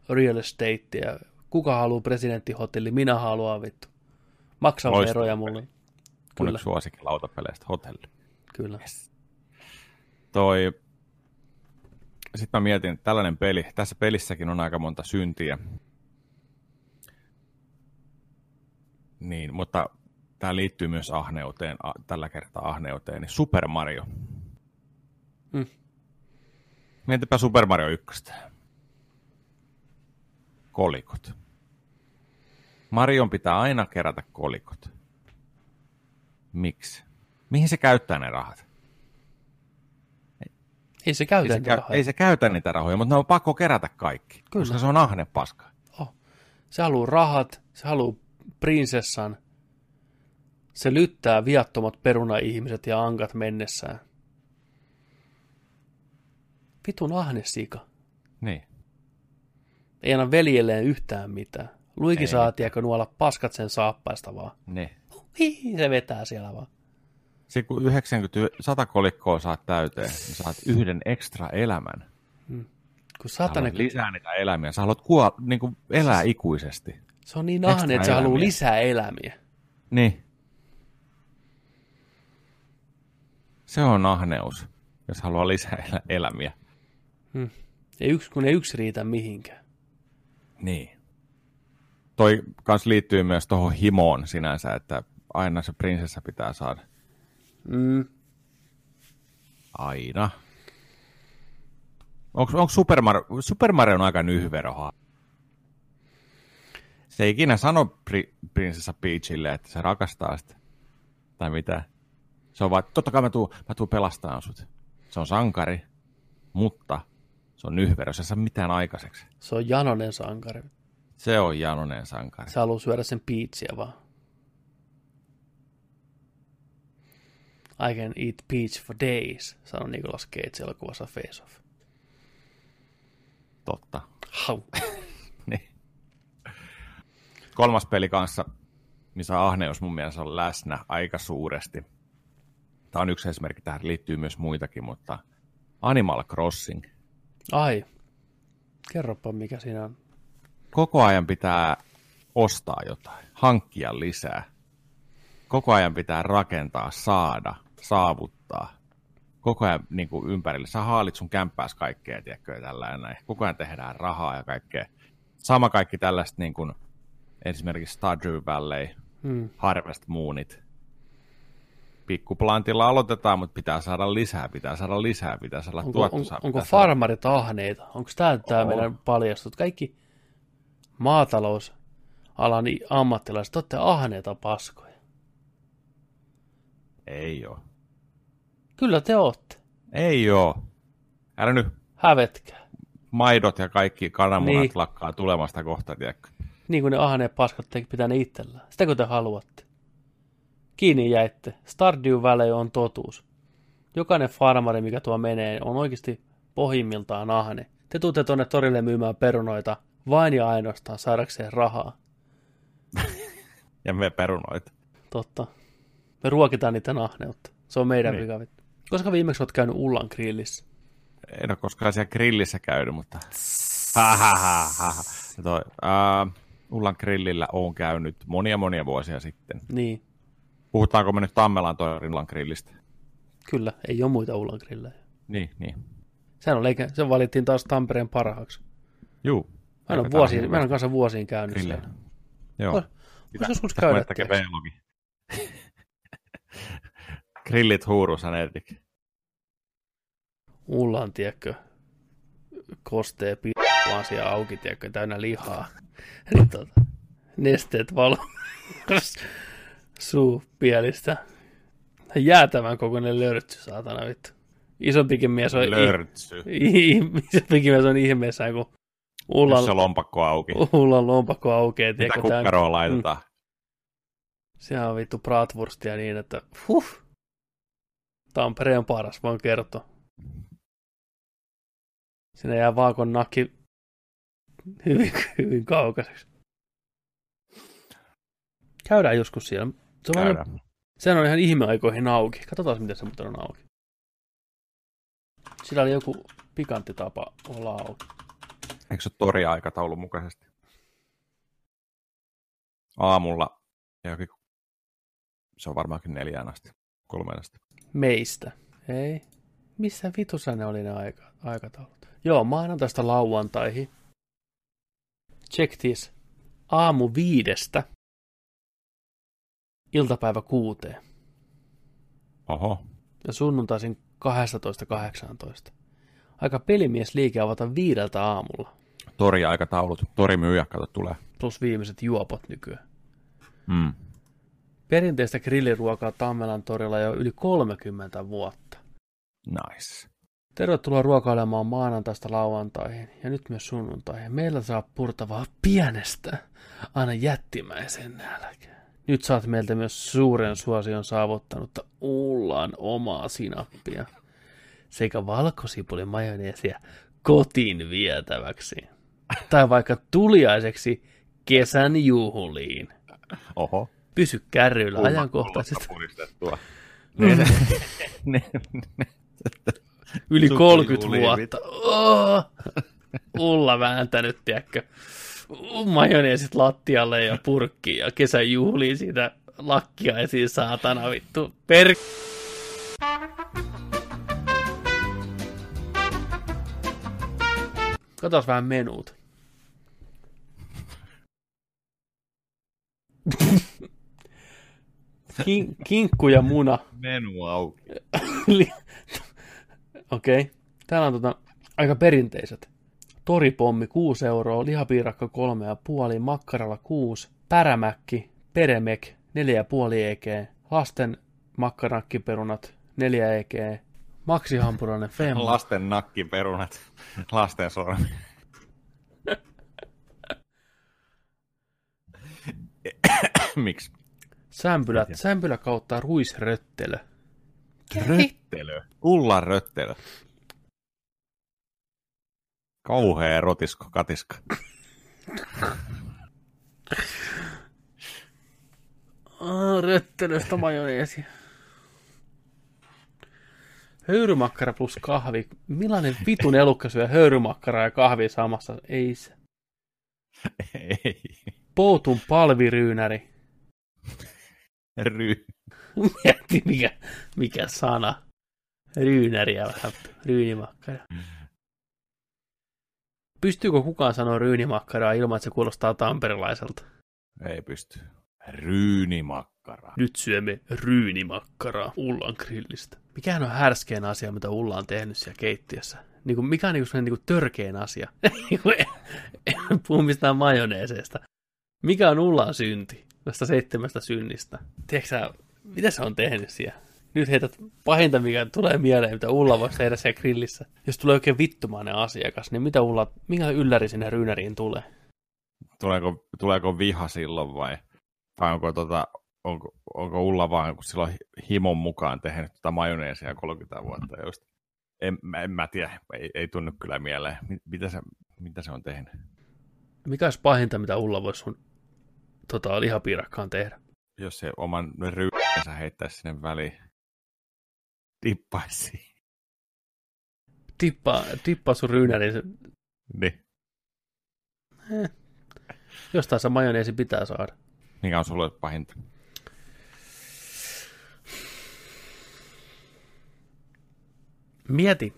real estatea. Kuka haluaa presidenttihotelli? Minä haluan vittu. Maksaa veroja mulle. Kun yksi suosikin lautapeleistä hotelli. Kyllä. Yes. Toi... Sitten mä mietin, että tällainen peli, tässä pelissäkin on aika monta syntiä. Niin, mutta tämä liittyy myös ahneuteen, a, tällä kertaa ahneuteen, niin Super Mario. Mm. Mietipä Super Mario yksi. Kolikot. Marion pitää aina kerätä kolikot. Miksi? Mihin se käyttää ne rahat? Ei se käytä ei niitä se, rahoja. Ei se käytä niitä rahoja, mutta ne on pakko kerätä kaikki, kyllä. Koska se on ahne paska. Oh. Se haluaa rahat, se haluaa prinsessan, se lyttää viattomat peruna-ihmiset ja ankat mennessään. Vitun ahne sika. Niin. Ei anna veljelleen yhtään mitään. Luigi saa, tiedäkö, nuolla paskat sen saappaista vaan. Niin. Hihi, se vetää siellä vaan. Sitten kun yhdeksänkymmentä sata kolikkoa saat täyteen, niin saat yhden ekstra elämän. Hmm. Kun satana... lisää niitä elämiä. Sä haluat kuolla, niin kuin elää ikuisesti. Se on niin ahne, että sä haluat lisää elämiä. Niin. Se on ahneus, jos haluaa lisää elä- elämiä. Hmm. Ei yksi, kun ei yksi riitä mihinkään. Niin. Toi kans liittyy myös tuohon himoon sinänsä, että aina se prinsessa pitää saada. Mm. Aina. Onko, onko Super Mario, Super Mario on aika nyhyveroha? Se ei ikinä sano pri, prinsessa Peachille, että se rakastaa sitä. Tai mitä. Se on vaan, totta kai mä tuun, mä tuun pelastamaan sut. Se on sankari, mutta se on nyhyvero. Se ei saa mitään aikaiseksi. Se on janonen sankari. Se on janonen sankari. Se haluaa syödä sen Peachia vaan. I can eat peach for days, sanoi Nicolas Cage elokuvassa Face Off. Totta. Hau. Niin. Kolmas peli kanssa, missä ahneus mun mielestä on läsnä aika suuresti. Tämä on yksi esimerkki, tähän liittyy myös muitakin, mutta Animal Crossing. Ai, kerropa mikä siinä on. Koko ajan pitää ostaa jotain, hankkia lisää. Koko ajan pitää rakentaa, saada, saavuttaa. koko ajan niin kuin ympärille. Sä haalit sun kämppääs kaikkea, tiedätkö, tällainen. Koko ajan tehdään rahaa ja kaikkea. Sama kaikki tällaista niin kuin esimerkiksi Stardew Valley, hmm. Harvest Moonit. Pikkuplantilla aloitetaan, mutta pitää saada lisää, pitää saada lisää, pitää saada tuottosaa. On, onko farmarit ahneita? Onko tämä tämä meidän paljastut? Kaikki maatalousalan ammattilaiset, olette ahneita paskoja. Ei oo. Kyllä te ootte. Ei oo. Älä nyt. Hävetkää. Maidot ja kaikki kananmunat niin lakkaa tulemasta kohta, tiedätkö? Niin kuin ne ahneet paskat pitää ne itsellään. Sitä kun te haluatte. Kiinni jäitte. Stardew Valley on totuus. Jokainen farmari, mikä tuo menee, on oikeasti pohjimmiltaan ahne. Te tuutte tuonne torille myymään perunoita vain ja ainoastaan saadakseen rahaa. Ja me perunoita. Totta. Me ruokitaan niitä ahneutta. Se on meidän niin vikavit. Koska viimeksi olet käynyt Ullan grillissä? En ole koskaan siellä grillissä käynyt, mutta... Toi, uh, Ullan grillillä olen käynyt monia monia vuosia sitten. Niin. Puhutaanko me nyt Tammelan torin Ullan grillistä? Kyllä, ei ole muita Ullan grillejä. Niin, niin. Sehän on leikä, se valittiin taas Tampereen parhaaksi. Juu. Mä en ole kanssa vuosiin käynyt grillejä siellä. Joo. Olisiko joskus käydä? Grillit huurussa, Nerdik. Ullan, tiedätkö, kostee p***a vaan siellä auki, tiedätkö, täynnä lihaa. Tota, nesteet valo suupielistä. Jäätävän kokoinen lörtsy, saatana vittu. Isompikin mies on, lörtsy. I- isompikin mies on ihmeessään, kun Ullan... Jos se lompakko auki. Ullan lompakko aukeaa. Mitä tiedätkö, kukkaroa tämän... laitetaan? Mm. Sehän on vittu bratwurstia niin, että huh, Tampereen paras, voin kertoa. Siinä jää Vaakon nakki hyvin, hyvin kaukaiseksi. Käydään joskus siellä. Se Käydään. On, sehän on ihan ihmeaikoihin auki. Katsotaan, miten se muuten on auki. Sillä oli joku pikantti tapa olla auki. Eikö se ole tori-aikataulun mukaisesti? Aamulla jokin... Se on varmaankin neljään asti, kolmeen asti. Meistä. Ei. Missä vitussa ne oli ne aika, aikataulut? Joo, maanantaista lauantaihin. Check this. Aamu viidestä. Iltapäivä kuuteen. Oho. Ja sunnuntaisin kaksitoista kahdeksantoista. Aika pelimiesliike avata viideltä aamulla. Tori-aikataulut. Torimyyjä, kato, tulee. Plus viimeiset juopot nykyään. Mm. Perinteistä grilliruokaa Tammelan torilla jo yli kolmekymmentä vuotta. Nice. Tervetuloa ruokailemaan maanantaista lauantaihin ja nyt myös sunnuntaihin. Meillä saa purtavaa pienestä aina jättimäisen nälkään. Nyt saat meiltä myös suuren suosion saavuttanutta Ullan omaa sinappia sekä valkosipulin majoneesia kotiin vietäväksi. Tai vaikka tuliaiseksi kesän juhliin. Oho. Pysy kärryillä ajankohtaisesti. Yli kolmekymmentä vuotta. Oh! Ulla vääntänyt, tiedätkö. Majoneesit lattialle ja purkkiin ja kesäjuhliin siitä lakkia esiin, saatana vittu. Per... Katsotaan vähän menuut. Kin, kinkku ja muna. Menu auki. Okei. Okay. Täällä on tota, aika perinteiset. Toripommi kuusi euroa, lihapiirakka kolme pilkku viisi, makkaralla kuusi, pärämäkki, peremek neljä pilkku viisi ekeä, lasten makkarakkiperunat neljä ekeä, maksihampurainen femma. Lasten nakkiperunat, lasten sormi. Miksi? Sämpylä, sämpylä kautta ruisröttelö. Röttelö? Ullan röttelö. Kauhea rotisko katiska. Oh, röttelöstä majoneesi. Höyrymakkara plus kahvi. Millainen vitun elukka syö höyrymakkaraa ja kahvia samassa? Ei se. Ei. Poutun palviryynäri. Ry. Mietti, mikä, mikä sana. Ryynäriä vähän, ryynimakkaria. Pystyykö kukaan sanoa ryynimakkaraa ilman, että se kuulostaa tamperilaiselta? Ei pysty. Ryynimakkaraa. Nyt syömme ryynimakkaraa Ullan grillistä. Mikähän on härskein asia, mitä Ulla on tehnyt siellä keittiössä? Niin kuin, mikä on niin kuin, niin kuin törkein asia? En puhu mistään majoneeseesta. Mikä on Ullan synti? Tästä seitsemästä synnistä. Tiedätkö sä, mitä sä on tehnyt siellä? Nyt heität pahinta, mikä tulee mieleen, mitä Ulla voisi tehdä siellä grillissä. Jos tulee oikein vittumainen asiakas, niin mitä Ulla, mikä ylläri sinne ryynäriin tulee? Tuleeko, tuleeko viha silloin vai, vai onko, tota, onko, onko Ulla vaan silloin himon mukaan tehnyt tota majoneesia kolmekymmentä vuotta just? En, en mä tiedä, ei, ei tunnu kyllä mieleen. Mitä se, mitä se on tehnyt? Mikä olisi pahinta, mitä Ulla voisi sun tota, lihapiirakkaan tehdä? Jos se oman ryynänsä heittäisi sinne väliin. Tippaisi. Tippa, tippa sun ryynäni. Niin. Eh. Jostain se majoneesi pitää saada. Mikä on sulle pahinta? Mieti.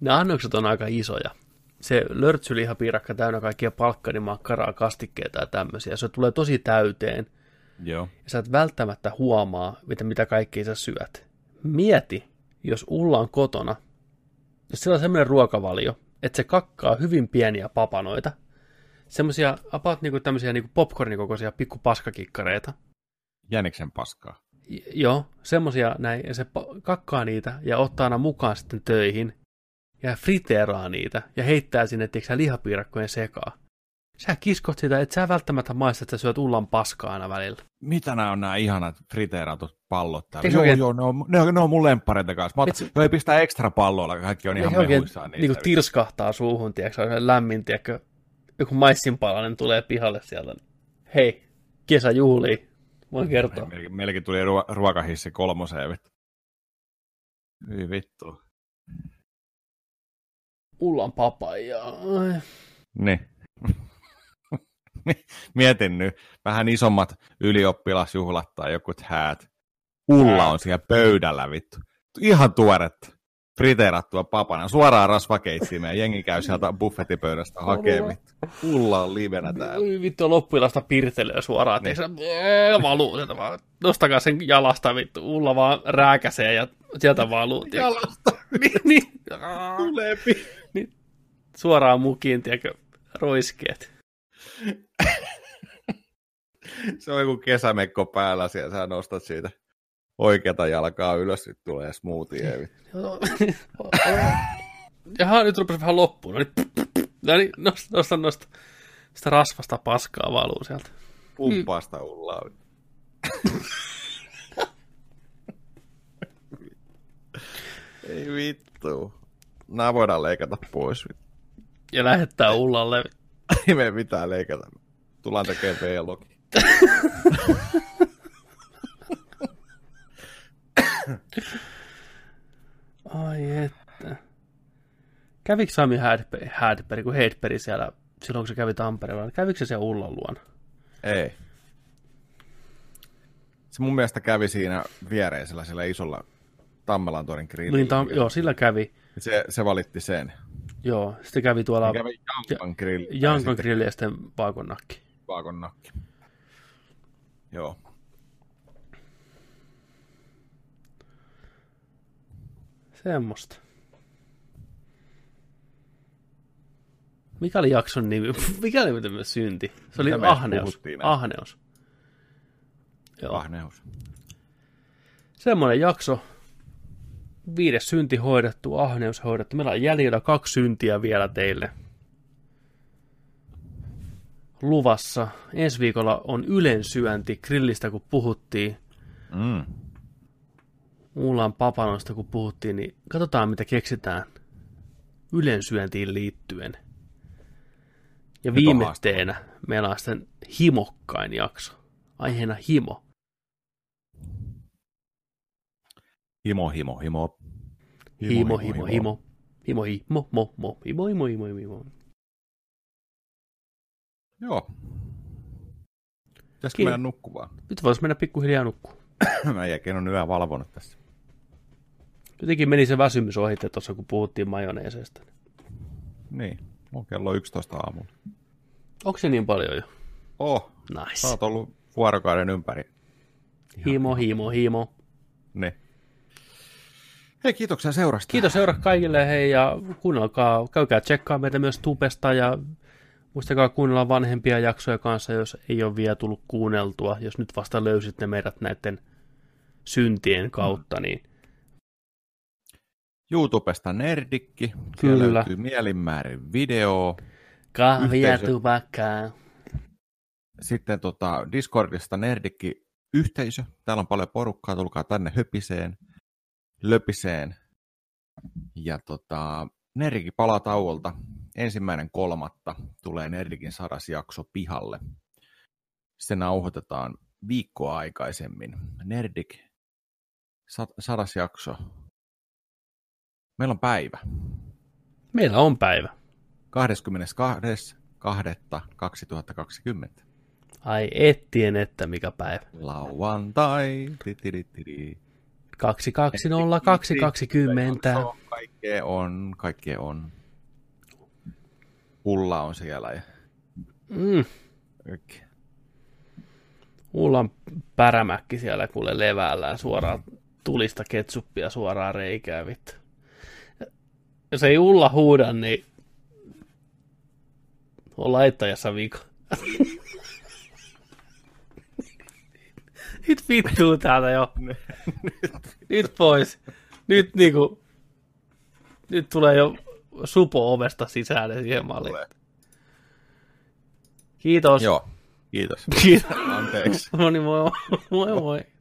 Nämä annokset on aika isoja. Se lörtsylihapiirakka täynnä kaikkia palkkanimakkaraa, kastikkeita ja tämmöisiä. Se tulee tosi täyteen. Joo. Ja sä et välttämättä huomaa, mitä, mitä kaikkea sä syöt. Mieti, jos Ulla on kotona, jos sillä on sellainen ruokavalio, että se kakkaa hyvin pieniä papanoita, semmoisia apat niinku tämmöisiä niinku popcornikokoisia pikkupaskakikkareita. Jäniksen paskaa. J- joo, semmoisia näin, ja se kakkaa niitä ja ottaa aina mukaan sitten töihin, ja friteeraa niitä, ja heittää sinne, tiiäksä, lihapiirakkojen sekaan. Sä kiskot sitä, et sä välttämättä maista, että sä syöt Ullan paskaa aina välillä. Mitä nämä on nämä ihanat friteeratut pallot täällä? Joo, oikein... joo, ne on, ne on, ne on mun lemppareita kanssa. Otan, et... Joo, ei pistää ekstra palloilla, kaikki on ne ihan mehuissaan niistä. Niin kuin tirskahtaa suuhun, tiedätkö, lämmin, tiedätkö, joku maissinpalainen tulee pihalle sieltä. Hei, kesäjuhliin, voin kertoa. Meilläkin tuli ruo- ruokahissi kolmoseen. Hyvin vittu. Ullan papaijaa. Niin. Mietin nyt, vähän isommat ylioppilasjuhlat tai jokut häät. Ulla on siellä pöydällä, vittu. Ihan tuoretta, friteerattua papana, suoraan rasvakeitsimeen. Jengi käy sieltä buffetipöydästä hakemaan, vittu. Ulla on livenä täällä. Vittu, loppuilasta pirtelyä suoraan. Niin. Teisä, valuu, sieltä vaan, nostakaa sen jalasta, vittu. Ulla vaan rääkäsee ja sieltä valuu. Jalasta, niin, niin. Tuleepi. Niin. Suoraan mukiin, tiedätkö, roiskeet. Se on joku kesämekko päällä siellä, sä nostat siitä oikeata jalkaa ylös, nyt tulee smoothie. Jaha, nyt rupesi vähän loppuun. No niin, nosta, nosta, nosta. Sitä rasvasta paskaa valuu sieltä. Pumppaa sitä Ullaa. Ei vittu. Nää voidaan leikata pois. Ja lähettää Ullalle. Ei me mitään leikata. Tullaan tekemään B-logi. Ai että. Kävikö Sami Hedberg, Hedberg, kun Hedberg siellä, silloin kun se kävi Tampereella, niin kävikö se siellä Ullan luona? Ei. Se mun mielestä kävi siinä viereisellä, sillä isolla Tammelantorin grillillä. Niin, tam, joo, sillä kävi. Se, se valitti sen. Joo, sitten kävi tuolla kävi Jankan grilli. Jankan grilli ja sitten Vaakonnakki. Vaakonnakki. Joo. Semmosta. Mikä oli jakson nimi? Mikä oli miten synti? Se oli Mitä ahneus. Ahneus. Joo. Ahneus. Semmoinen jakso. Viides synti hoidettu, ahneus hoidettu. Meillä on jäljellä kaksi syntiä vielä teille luvassa. Ensi viikolla on ylensyönti, grillistä kun puhuttiin. Mm. Ullan papanoista kun puhuttiin, niin katsotaan mitä keksitään ylensyöntiin liittyen. Ja viimeisenä meillä on sitten himokkain jakso. Aiheena himo. Himo, himo, himo. Himo, himo, himo. Himo, himo, himo, mo, mo. Himo, himo, himo, himo. Joo. Pitäisikö mennä nukkumaan? Nyt voisi mennä pikkuhiljaa nukkumaan. mä jälkeen on yhä valvonut tässä. Jotenkin meni se väsymys ohi tuossa, kun puhuttiin majoneeseista. Niin, on kello yksitoista aamulla. Onko se niin paljon jo? Oh, nice. Sä oot ollut vuorokauden ympäri. Himo, himo, himo. Niin. Hei, kiitoksia seurasta. Kiitos seura kaikille, hei, ja kuunnelkaa, käykää tsekkaa meitä myös tubesta, ja muistakaa kuunnella vanhempia jaksoja kanssa, jos ei ole vielä tullut kuunneltua, jos nyt vasta löysitte meidät näiden syntien kautta, niin YouTubesta Nerdikki, siellä kyllä löytyy mielinmäärin video. Kahvia, yhteisö... tupakkaa. Sitten tota, Discordista Nerdikki yhteisö, täällä on paljon porukkaa, tulkaa tänne höpiseen. Löpiseen. Ja tota, Nerdikin palaa tauolta. Ensimmäinen kolmatta tulee Nerdikin sadas jakso pihalle. Se nauhoitetaan viikkoa aikaisemmin. Nerdik sadas jakso. Meillä on päivä. Meillä on päivä. kahdeskymmenestoinen toukokuuta kaksituhattakaksikymmentä. Ai ettien, että mikä päivä. Lauantai. Tittiritiri. kaksi kaksi nolla kaksi kaksikymmentä. Kaikkea on, kaikkea on. Ulla on siellä. Ja... Mm. Ullan pärämäkki siellä kuule levällään suoraan tulista ketsuppia suoraan reikään vittu. Jos ei Ulla huuda, niin on laittajassa vika. Nyt vittuu täältä jo. Nyt pois. Nyt niinku... Nyt tulee jo supo ovesta sisälle siihen malliin. Kiitos. Joo, kiitos. Kiitos. Anteeksi. No niin, moi moi. Moi moi.